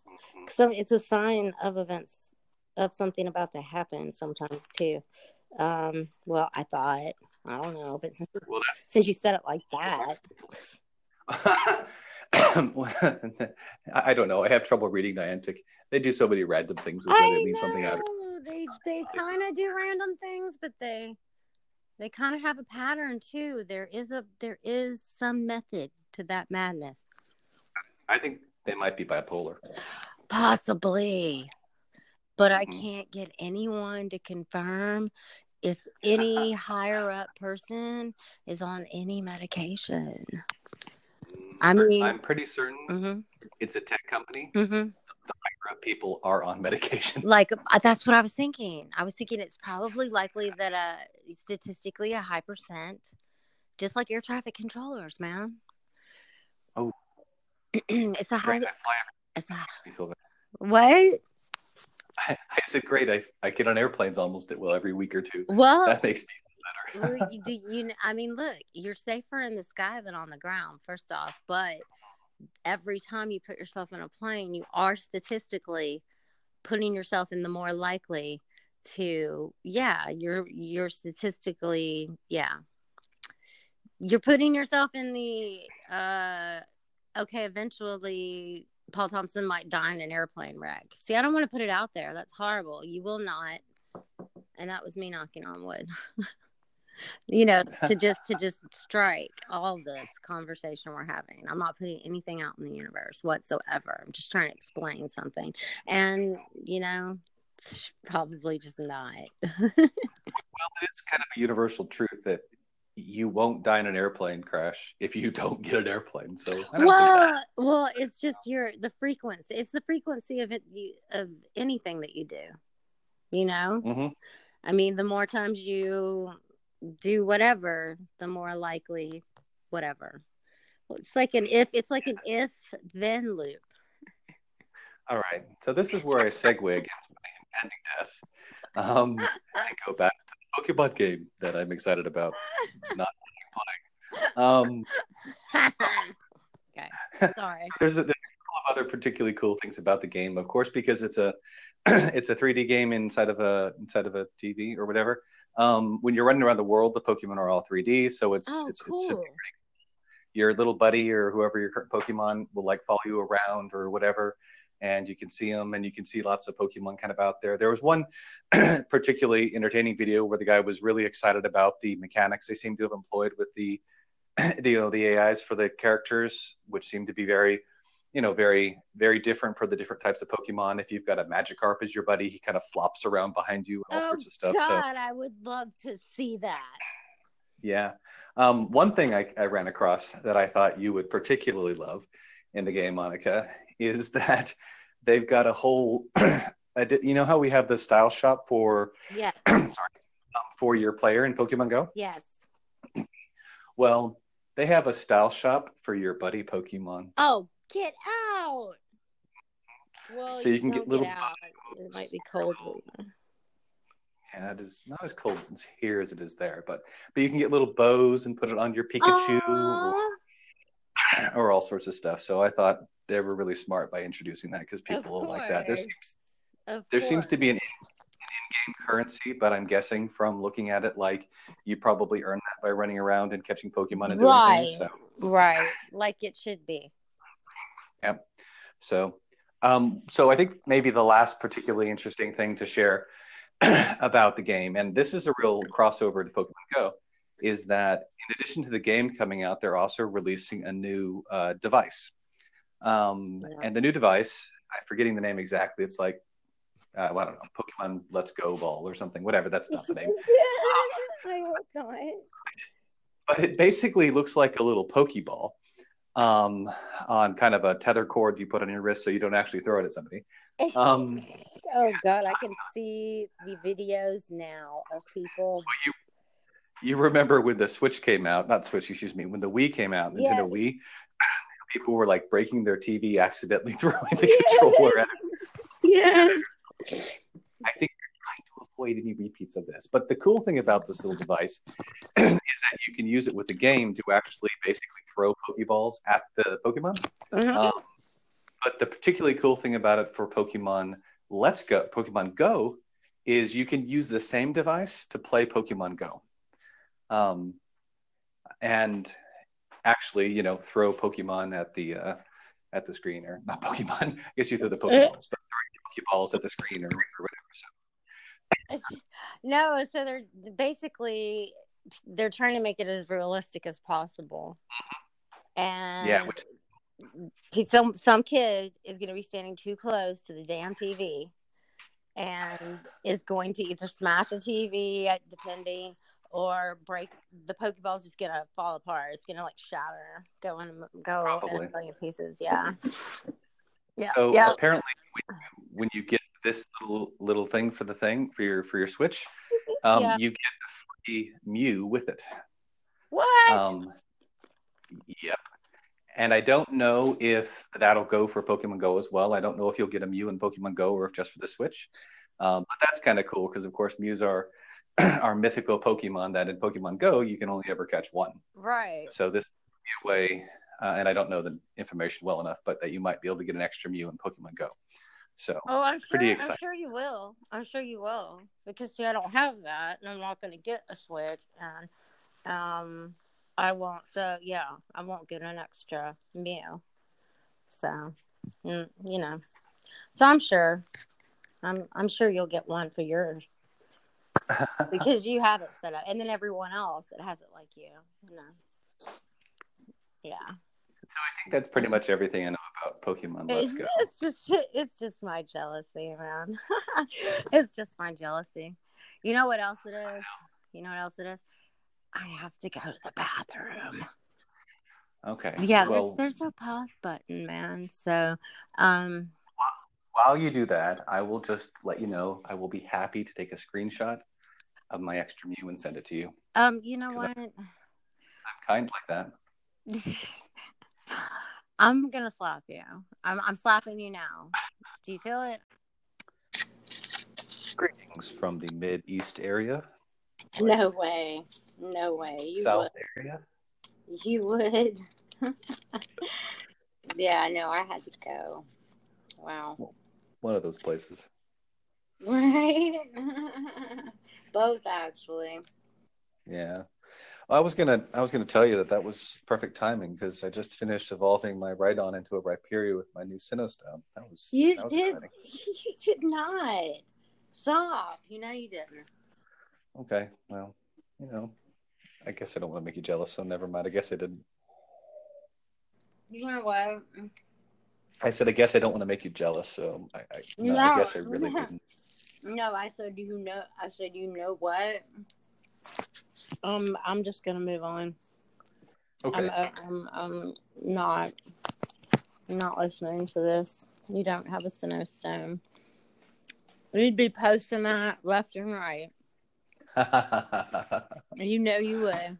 it's a sign of events, of something about to happen sometimes too. Well, I thought, I don't know, but since you said it like that. I don't know. I have trouble reading Niantic. They do so many random things. They leave something out. They kind of do random things, but they kind of have a pattern too. There is some method to that madness. I think they might be bipolar. Possibly. But I can't get anyone to confirm if any higher up person is on any medication. I mean, I'm pretty certain it's a tech company. Mm-hmm. The higher up people are on medication. Like, that's what I was thinking. I was thinking it's probably likely that statistically a high percent, just like air traffic controllers, man. Oh, it's a high. What? I said, great. I get on airplanes almost every week or two. Well, that makes me feel better. Well, look, you're safer in the sky than on the ground, first off, but every time you put yourself in a plane, you are statistically putting yourself in the more likely to, you're statistically, you're putting yourself in the, eventually Paul Thompson might die in an airplane wreck. See, I don't want to put it out there. That's horrible. You will not. And that was me knocking on wood. to just strike all this conversation we're having. I'm not putting anything out in the universe whatsoever. I'm just trying to explain something, and probably just not. Well, it is kind of a universal truth that you won't die in an airplane crash if you don't get an airplane. So well, it's just the frequency. It's the frequency of it, of anything that you do. I mean, the more times you do whatever, the more likely whatever. Well, it's like an if then loop. All right, so this is where I segue against my impending death and go back to the Pokemon game that I'm excited about not playing. Okay, sorry. There's a couple other particularly cool things about the game, of course, because it's a it's a 3D game inside of a TV or whatever. When you're running around the world, the Pokemon are all 3D, so it's pretty cool. Your little buddy or whoever your current Pokemon will like follow you around or whatever, and you can see them, and you can see lots of Pokemon kind of out there. There was one particularly entertaining video where the guy was really excited about the mechanics they seem to have employed with the AIs for the characters, which seem to be very, very different for the different types of Pokemon. If you've got a Magikarp as your buddy, he kind of flops around behind you and all sorts of stuff. Oh, God, so, I would love to see that. Yeah. One thing I ran across that I thought you would particularly love in the game, Monica, is that they've got a whole... you know how we have the style shop for... Yes. For your player in Pokemon Go? Yes. Well, they have a style shop for your buddy Pokemon. Oh, get out! Well, so you can get little... It might be cold. Yeah, it is not as cold here as it is there, but you can get little bows and put it on your Pikachu or all sorts of stuff. So I thought they were really smart by introducing that because people will like that. There seems to be an in-game currency, but I'm guessing from looking at it, like you probably earn that by running around and catching Pokemon and doing things. So. Right, like it should be. Yep. So I think maybe the last particularly interesting thing to share about the game, and this is a real crossover to Pokemon Go, is that in addition to the game coming out, they're also releasing a new device. And the new device, I'm forgetting the name exactly. It's like, I don't know, Pokemon Let's Go Ball or something. Whatever, that's not the name. I hope not. But it basically looks like a little Pokeball on kind of a tether cord you put on your wrist so you don't actually throw it at somebody. Oh God, I can see the videos now of people. Well, you remember when the Switch came out? Not Switch, excuse me. When the Wii came out, Nintendo Wii, people were like breaking their TV, accidentally throwing the controller at it. Yeah. I think you're trying to avoid any repeats of this. But the cool thing about this little device is that you can use it with the game to actually basically throw Pokeballs at the Pokemon. Mm-hmm. But the particularly cool thing about it for Pokemon Go is you can use the same device to play Pokemon Go, and actually, you know, throw Pokemon at the screen, or not Pokemon. I guess you throw the Pokeballs, but throwing Pokeballs at the screen or whatever. So. No, so they're basically trying to make it as realistic as possible, and yeah. Some kid is going to be standing too close to the damn TV and is going to either smash the TV, depending, or break. The Pokeball is just going to fall apart. It's going to like shatter, go in a million pieces. Yeah. Yeah. So apparently, when you get this little thing for your Switch, you get a free Mew with it. What? Yep. And I don't know if that'll go for Pokemon Go as well. I don't know if you'll get a Mew in Pokemon Go or if just for the Switch. But that's kind of cool because, of course, Mews are mythical Pokemon that in Pokemon Go you can only ever catch one. Right. So this would be a way, and I don't know the information well enough, but that you might be able to get an extra Mew in Pokemon Go. So pretty exciting. I'm sure you will. Because see, I don't have that, and I'm not going to get a Switch. And I won't. So yeah, I won't get an extra meal. So, you know. So I'm sure you'll get one for yours because you have it set up, and then everyone else that has it like you, you know. Yeah. So I think that's pretty much everything I know about Pokemon Let's Go. It's just my jealousy, man. It's just my jealousy. You know what else it is? I have to go to the bathroom. Okay. Yeah, well, there's no pause button, man. So, while you do that, I will just let you know I will be happy to take a screenshot of my extra Mew and send it to you. You know what? I'm kind like that. I'm gonna slap you. I'm slapping you now. Do you feel it? Greetings from the Mid-East area. No way. You South would. Area? You would. Yeah, I know. I had to go. Wow. Well, one of those places. Right? Both, actually. Yeah. I was gonna tell you that was perfect timing because I just finished evolving my Rhydon into a Rhyperior with my new Sinnoh. That was exciting. You did not. Stop. You know you didn't. Okay. Well, you know, I guess I don't want to make you jealous, so never mind. I guess I didn't. You know what? I said, I guess I don't want to make you jealous, so I guess I really didn't. No, I said, you know what? I'm just gonna move on. Okay. I'm not listening to this. You don't have a Sinnoh stone. You'd be posting that left and right. You know you would.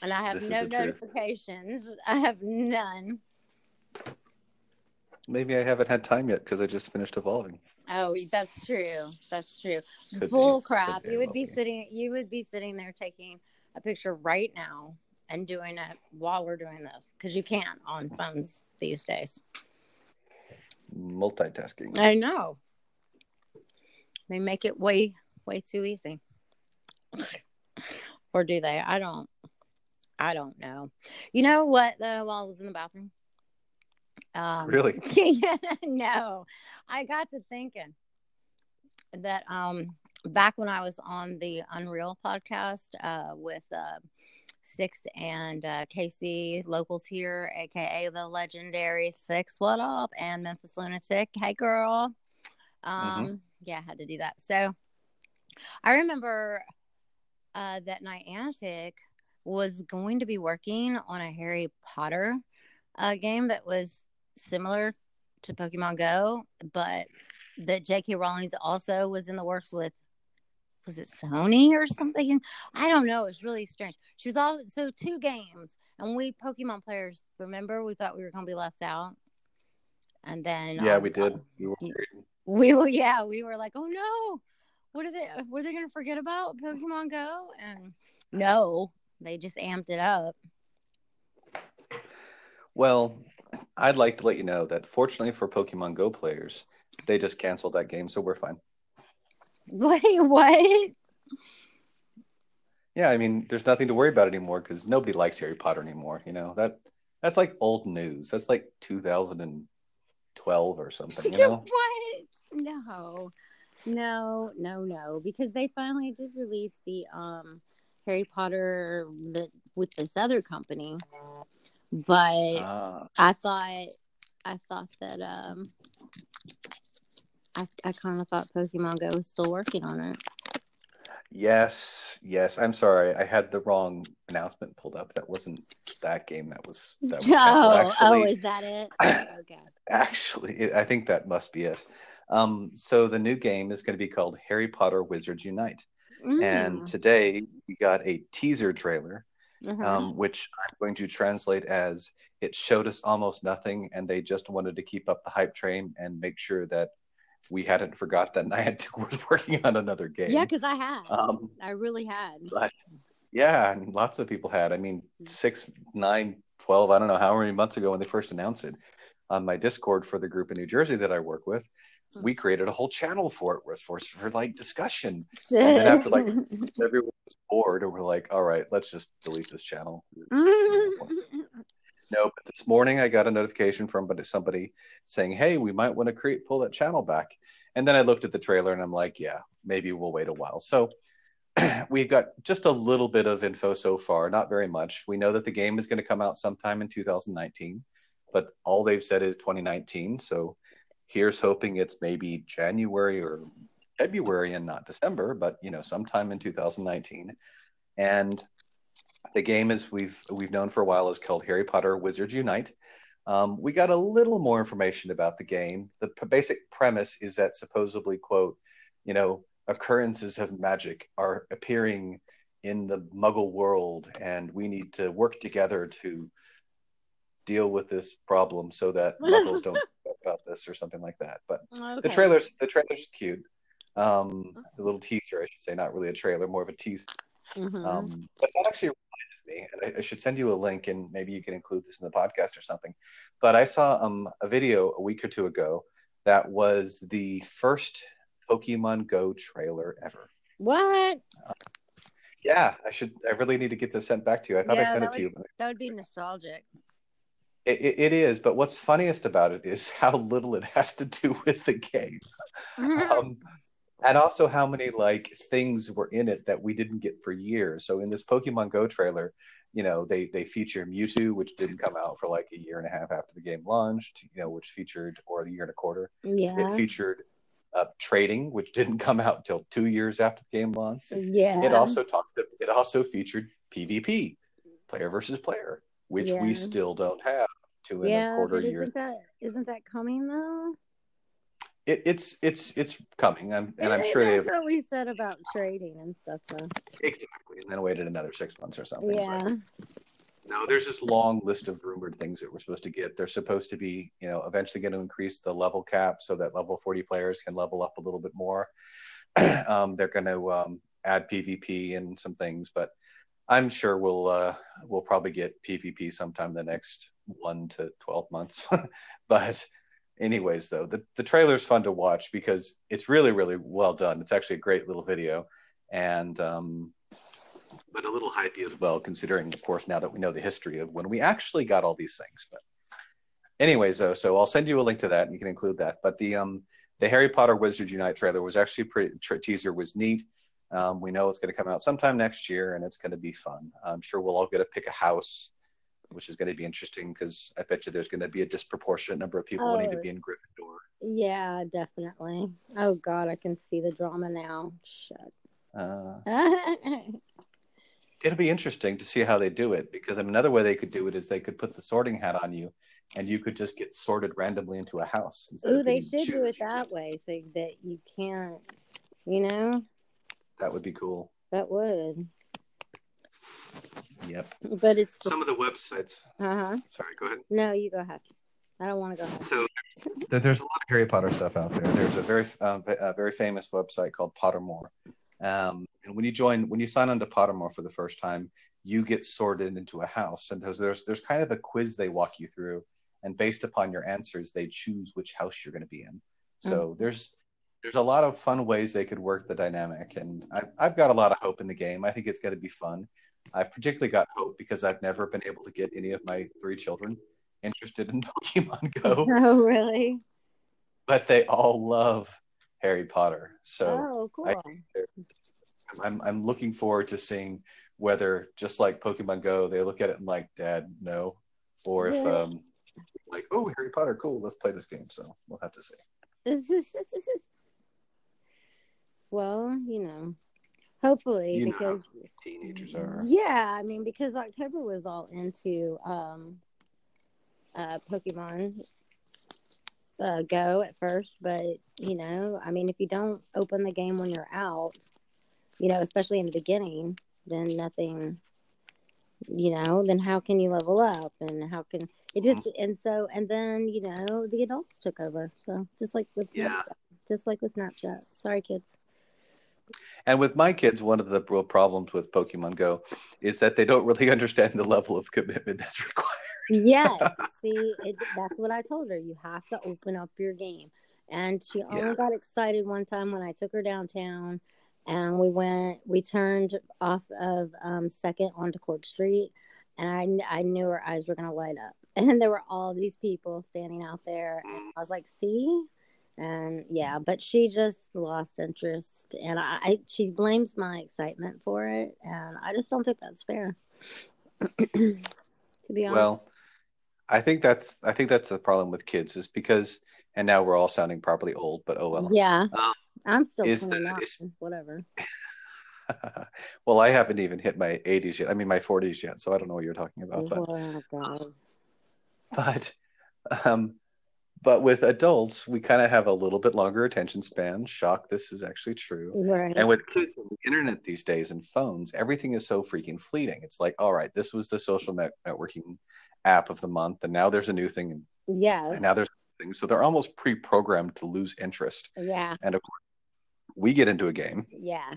And I have no notifications. Truth. I have none. Maybe I haven't had time yet because I just finished evolving. Oh, that's true. That's true. Bull crap. You would be sitting there taking a picture right now and doing it while we're doing this because you can't on phones these days. Multitasking. I know. They make it way, way too easy. Or do they? I don't know. You know what, though, while I was in the bathroom? Really? Yeah, no. I got to thinking that back when I was on the Unreal podcast with Six and Casey, locals here, a.k.a. the legendary Six, what up? And Memphis Lunatic, hey, girl. Yeah, I had to do that. So I remember that Niantic was going to be working on a Harry Potter game that was similar to Pokemon Go, but that J.K. Rowling's also was in the works with, was it Sony or something? I don't know. It was really strange. She was all, so two games, and we Pokemon players, remember, we thought we were going to be left out. And then we did. We were like, oh no, what are they going to forget about Pokemon Go? And no, they just amped it up. Well, I'd like to let you know that fortunately for Pokemon Go players, they just canceled that game, so we're fine. Wait, what? Yeah, I mean, there's nothing to worry about anymore because nobody likes Harry Potter anymore. You know, that's like old news. That's like 2012 or something. You know? What? No. Because they finally did release the Harry Potter with this other company. But I kind of thought Pokemon Go was still working on it. Yes. I'm sorry, I had the wrong announcement pulled up. That wasn't that game. That was is that it? Oh, God. Actually, I think that must be it. So the new game is going to be called Harry Potter Wizards Unite, and today we got a teaser trailer. Which I'm going to translate as it showed us almost nothing and they just wanted to keep up the hype train and make sure that we hadn't forgot that Niantic was working on another game. Yeah, because I had. I really had. But, yeah, and lots of people had. I mean, 6, 9, 12, I don't know how many months ago when they first announced it. On my Discord for the group in New Jersey that I work with, we created a whole channel for it for like discussion. And then after like everyone was bored and we're like, all right, let's just delete this channel. No, but this morning I got a notification from somebody saying, hey, we might want to pull that channel back. And then I looked at the trailer and I'm like, yeah, maybe we'll wait a while. So we've got just a little bit of info so far, not very much. We know that the game is going to come out sometime in 2019. But all they've said is 2019, so here's hoping it's maybe January or February and not December, but you know, sometime in 2019. And the game, as we've known for a while, is called Harry Potter Wizards Unite. We got a little more information about the game. The basic premise is that supposedly, quote, you know, occurrences of magic are appearing in the Muggle world, and we need to work together to deal with this problem so that Muggles don't talk about this or something like that. But okay. The trailer's cute. A little teaser, I should say, not really a trailer, more of a tease. But that actually reminded me, and I should send you a link, and maybe you can include this in the podcast or something. But I saw a video a week or two ago that was the first Pokemon Go trailer ever. What? Yeah, I really need to get this sent back to you. I thought I sent it to you. That would be nostalgic. It is, but what's funniest about it is how little it has to do with the game. And also how many things were in it that we didn't get for years. So in this Pokemon Go trailer, they feature Mewtwo, which didn't come out for a year and a half after the game launched, which featured, or the year and a quarter. Yeah. It featured trading, which didn't come out till 2 years after the game launched. Yeah. It also featured PvP, player versus player, which we still don't have 2 and a quarter years. Isn't that coming though? It's coming. I'm sure that's what we said about trading and stuff though. Exactly. And then waited another 6 months or something. Yeah. No, there's this long list of rumored things that we're supposed to get. They're supposed to be, eventually going to increase the level cap so that level 40 players can level up a little bit more. They're going to add PvP and some things, but I'm sure we'll probably get PvP sometime in the next 1 to 12 months. But anyways, though, the trailer is fun to watch because it's really, really well done. It's actually a great little video, and but a little hypey as well, considering, of course, now that we know the history of when we actually got all these things. But anyways, though, so I'll send you a link to that, and you can include that. But the Harry Potter Wizards Unite trailer was actually pretty. Teaser was neat. We know it's going to come out sometime next year, and it's going to be fun. I'm sure we'll all get to pick a house, which is going to be interesting because I bet you there's going to be a disproportionate number of people wanting to be in Gryffindor. Yeah, definitely. Oh, God, I can see the drama now. Shut. It'll be interesting to see how they do it, because another way they could do it is they could put the sorting hat on you and you could just get sorted randomly into a house. Oh, they should do it that way so that you can't, That would be cool. That would. Yep. But it's some of the websites. Sorry, go ahead. No, you go ahead. I don't want to go ahead. So there's a lot of Harry Potter stuff out there. There's a very famous website called Pottermore. And when you sign on to Pottermore for the first time, you get sorted into a house, and there's kind of a quiz they walk you through, and based upon your answers, they choose which house you're going to be in. So there's a lot of fun ways they could work the dynamic, and I've got a lot of hope in the game. I think it's going to be fun. I particularly got hope because I've never been able to get any of my 3 children interested in Pokemon Go. Oh, really? But they all love Harry Potter. So cool. I'm looking forward to seeing whether, just like Pokemon Go, they look at it and Dad, no. Or if oh, Harry Potter, cool, let's play this game. So we'll have to see. Well, hopefully, because teenagers are. Yeah, I mean, because October was all into Pokemon Go at first, but if you don't open the game when you're out, especially in the beginning, then nothing. Then how can you level up, and how can it just and so and then the adults took over. So just like with Snapchat. Sorry, kids. And with my kids, one of the real problems with Pokemon Go is that they don't really understand the level of commitment that's required. Yes. See, that's what I told her. You have to open up your game. And she only got excited one time when I took her downtown and we turned off of 2nd onto Court Street. And I knew her eyes were going to light up. And there were all these people standing out there. And I was like, see? And but she just lost interest, and she blames my excitement for it, and I just don't think that's fair. To be honest. Well, I think that's the problem with kids, is because, and now we're all sounding properly old, but oh well. Yeah, I'm still whatever. Well, I haven't even hit my 80s yet. I mean, my 40s yet, so I don't know what you're talking about. But with adults, we kind of have a little bit longer attention span. Shock, this is actually true. Right. And with kids on the internet these days and phones, everything is so freaking fleeting. It's like, all right, this was the social networking app of the month, and now there's a new thing. Yeah. And now there's a new thing. So they're almost pre-programmed to lose interest. Yeah. And of course, we get into a game. Yeah.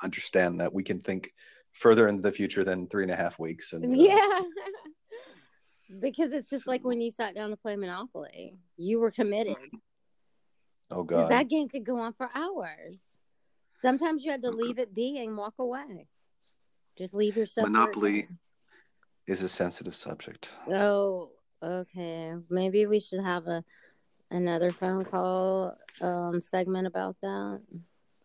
Understand that we can think further into the future than 3.5 weeks. And yeah. Because it's just like when you sat down to play Monopoly, you were committed. Oh, God. 'Cause that game could go on for hours. Sometimes you had to leave it be and walk away. Just leave yourself. Monopoly is a sensitive subject. Oh, okay. Maybe we should have another phone call segment about that.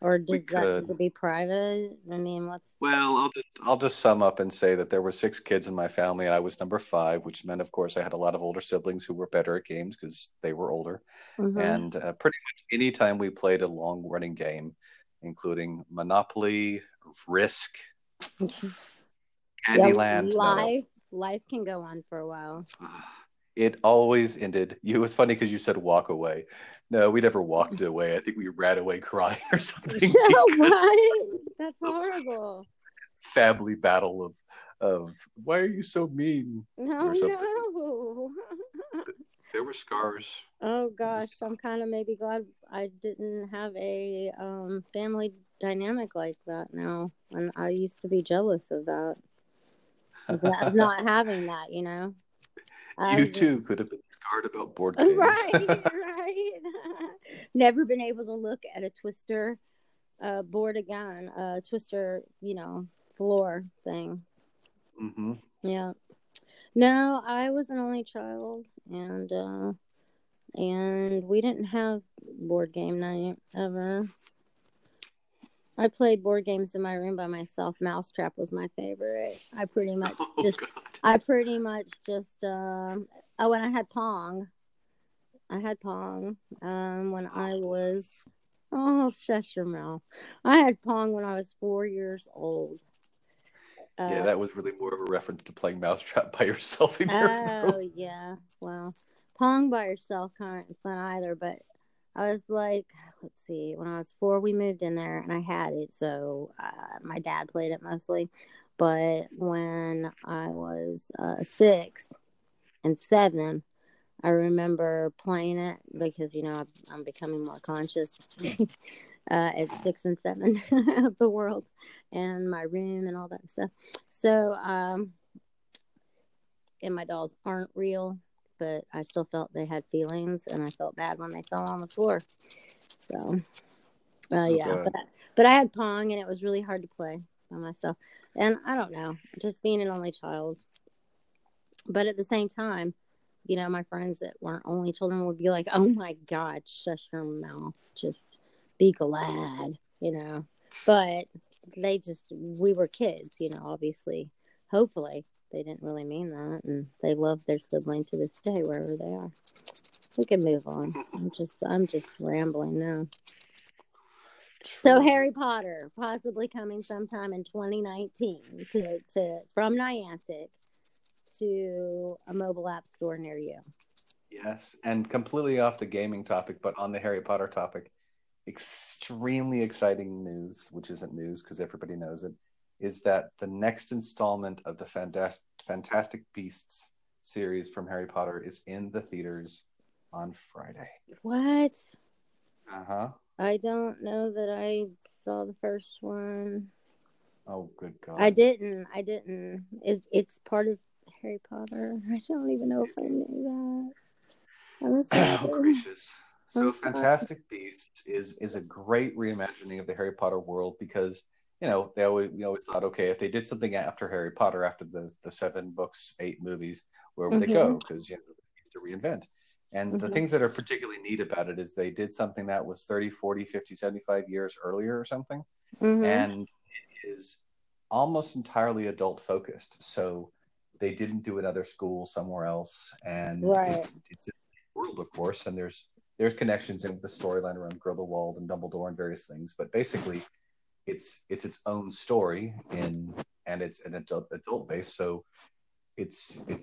Or does that need to be private? I mean, what's... Well, I'll just sum up and say that there were 6 kids in my family, and I was number 5, which meant, of course, I had a lot of older siblings who were better at games because they were older. Mm-hmm. And pretty much any time we played a long-running game, including Monopoly, Risk, Candyland... Yeah, life can go on for a while. It always ended. It was funny because you said walk away. No, we never walked away. I think we ran away crying or something. What? That's horrible. Family battle of why are you so mean? No, no. There were scars. Oh gosh, I'm kind of maybe glad I didn't have a family dynamic like that now, and I used to be jealous of that. Of not having that, you know. You too could have been scarred about board games. Right. Never been able to look at a Twister board again. Twister, floor thing. Mm-hmm. Yeah. No, I was an only child, and we didn't have board game night ever. I played board games in my room by myself. Mousetrap was my favorite. And I had Pong. When I was... Oh, shut your mouth. I had Pong when I was 4 years old. Yeah, that was really more of a reference to playing Mousetrap by yourself in your room. Oh, yeah. Well, Pong by yourself isn't fun either, but... I was like, let's see, when I was 4, we moved in there, and I had it, so my dad played it mostly. But when I was 6 and 7, I remember playing it because, I'm becoming more conscious at 6 and 7 of the world and my room and all that stuff. So, and my dolls aren't real. But I still felt they had feelings, and I felt bad when they fell on the floor. So, yeah. But I had Pong, and it was really hard to play by myself. And I don't know, just being an only child. But at the same time, my friends that weren't only children would be like, oh, my God, shush your mouth. Just be glad, But we were kids, obviously, hopefully. They didn't really mean that, and they love their sibling to this day, wherever they are. We can move on. I'm just rambling now. So Harry Potter possibly coming sometime in 2019 from Niantic to a mobile app store near you. Yes, and completely off the gaming topic, but on the Harry Potter topic, extremely exciting news, which isn't news because everybody knows it. Is that the next installment of the Fantastic Beasts series from Harry Potter is in the theaters on Friday. What? Uh-huh. I don't know that I saw the first one. Oh, good God. I didn't. It's part of Harry Potter. I don't even know if I knew that. Oh, gracious. So Fantastic Beasts is a great reimagining of the Harry Potter world because... we always thought, okay, if they did something after Harry Potter, after the 7 books, 8 movies, where would they go? Because they need to reinvent. And the things that are particularly neat about it is they did something that was 30, 40, 50, 75 years earlier or something. Mm-hmm. And it is almost entirely adult focused. So they didn't do another school somewhere else. And it's a world, of course. And there's connections in the storyline around Grindelwald and Dumbledore and various things. But basically... It's own story and it's an adult base, so it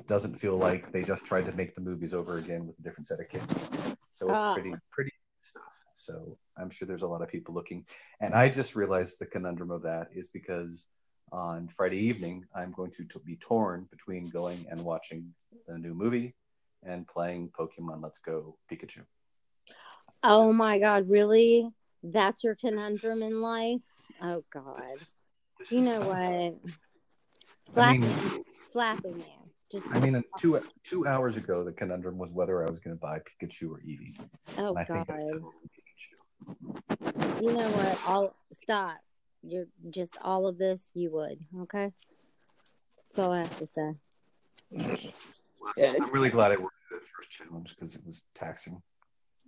doesn't feel like they just tried to make the movies over again with a different set of kids. So it's pretty stuff. So I'm sure there's a lot of people looking. And I just realized the conundrum of that is because on Friday evening I'm going to be torn between going and watching the new movie and playing Pokemon Let's Go Pikachu. Oh my God, really? That's your conundrum in life? Oh, God. This you know tough. What? Slapping you. Just two hours ago, the conundrum was whether I was going to buy Pikachu or Eevee. Oh, God. You know what? I'll stop. You're just all of this, you would. Okay? That's all I have to say. Well, I'm really glad I worked through that first challenge because it was taxing.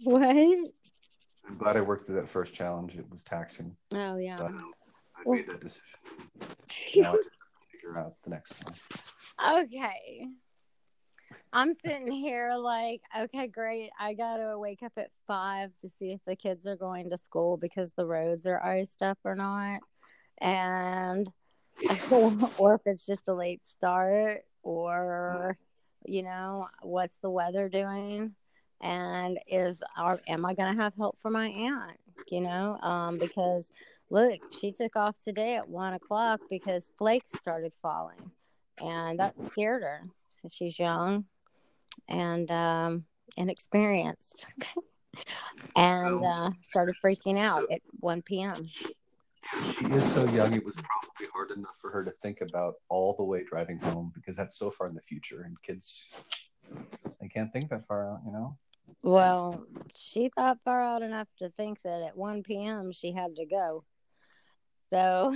What? I'm glad I worked through that first challenge. It was taxing. Oh, yeah. But I made that decision. Now I have to figure out the next one. Okay. I'm sitting here like, okay, great. I got to wake up at 5 to see if the kids are going to school because the roads are iced up or not. And, or if it's just a late start or, you know, what's the weather doing? And am I going to have help for my aunt? You know, because look, she took off today at 1:00 because flakes started falling. And that scared her since she's young and inexperienced and started freaking out at 1 p.m. She is so young, it was probably hard enough for her to think about all the way driving home because that's so far in the future. And kids, they can't think that far out, you know? Well, she thought far out enough to think that at 1 p.m. she had to go. So...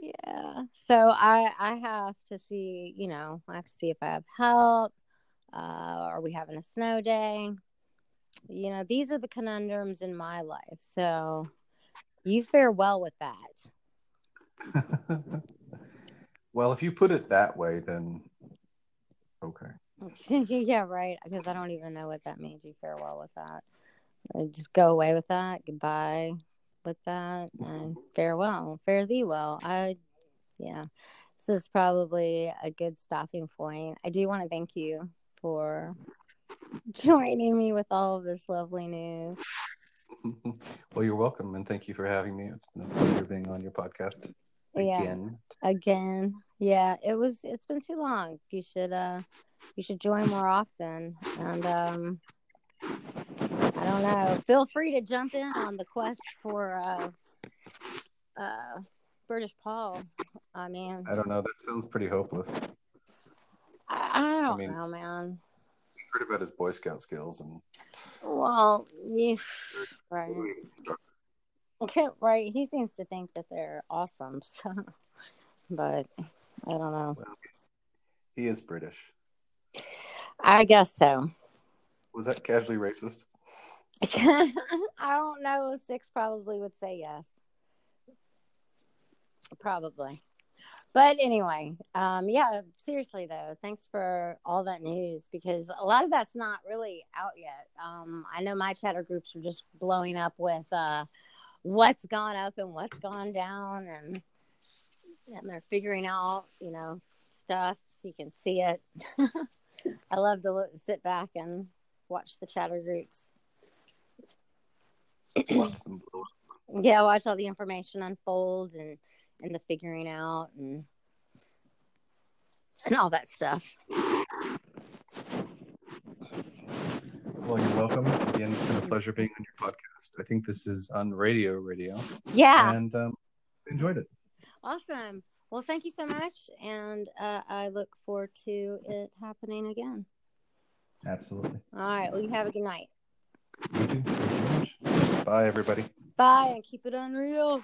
yeah, so I have to see, you know, I have to see if I have help. Are we having a snow day? You know, these are the conundrums in my life. So you fare well with that. Well, if you put it that way, then okay. Yeah, right. Because I don't even know what that means. You fare well with that. I just go away with that. Goodbye. With that and farewell, fare thee well. This is probably a good stopping point. I do want to thank you for joining me with all of this lovely news. Well, you're welcome, and thank you for having me. It's been a pleasure being on your podcast again. Yeah, it's been too long. You should join more often, and I don't know. Feel free to jump in on the quest for British Paul. I mean, I don't know. That sounds pretty hopeless. I don't know, man. I heard about his Boy Scout skills and. Well, yeah, right. Okay, right. He seems to think that they're awesome, so. But I don't know. Well, he is British. I guess so. Was that casually racist? I don't know. 6 probably would say yes. Probably. But anyway, yeah, seriously, though, thanks for all that news because a lot of that's not really out yet. I know my chatter groups are just blowing up with what's gone up and what's gone down and they're figuring out, you know, stuff. You can see it. I love to sit back and watch the chatter groups. Yeah, watch all the information unfold and the figuring out and all that stuff. Well, you're welcome. Again, it's been a pleasure being on your podcast. I think this is on Radio. Yeah. And enjoyed it. Awesome. Well, thank you so much. And I look forward to it happening again. Absolutely. All right. Well, you have a good night. You too. Bye, everybody. Bye, and keep it unreal.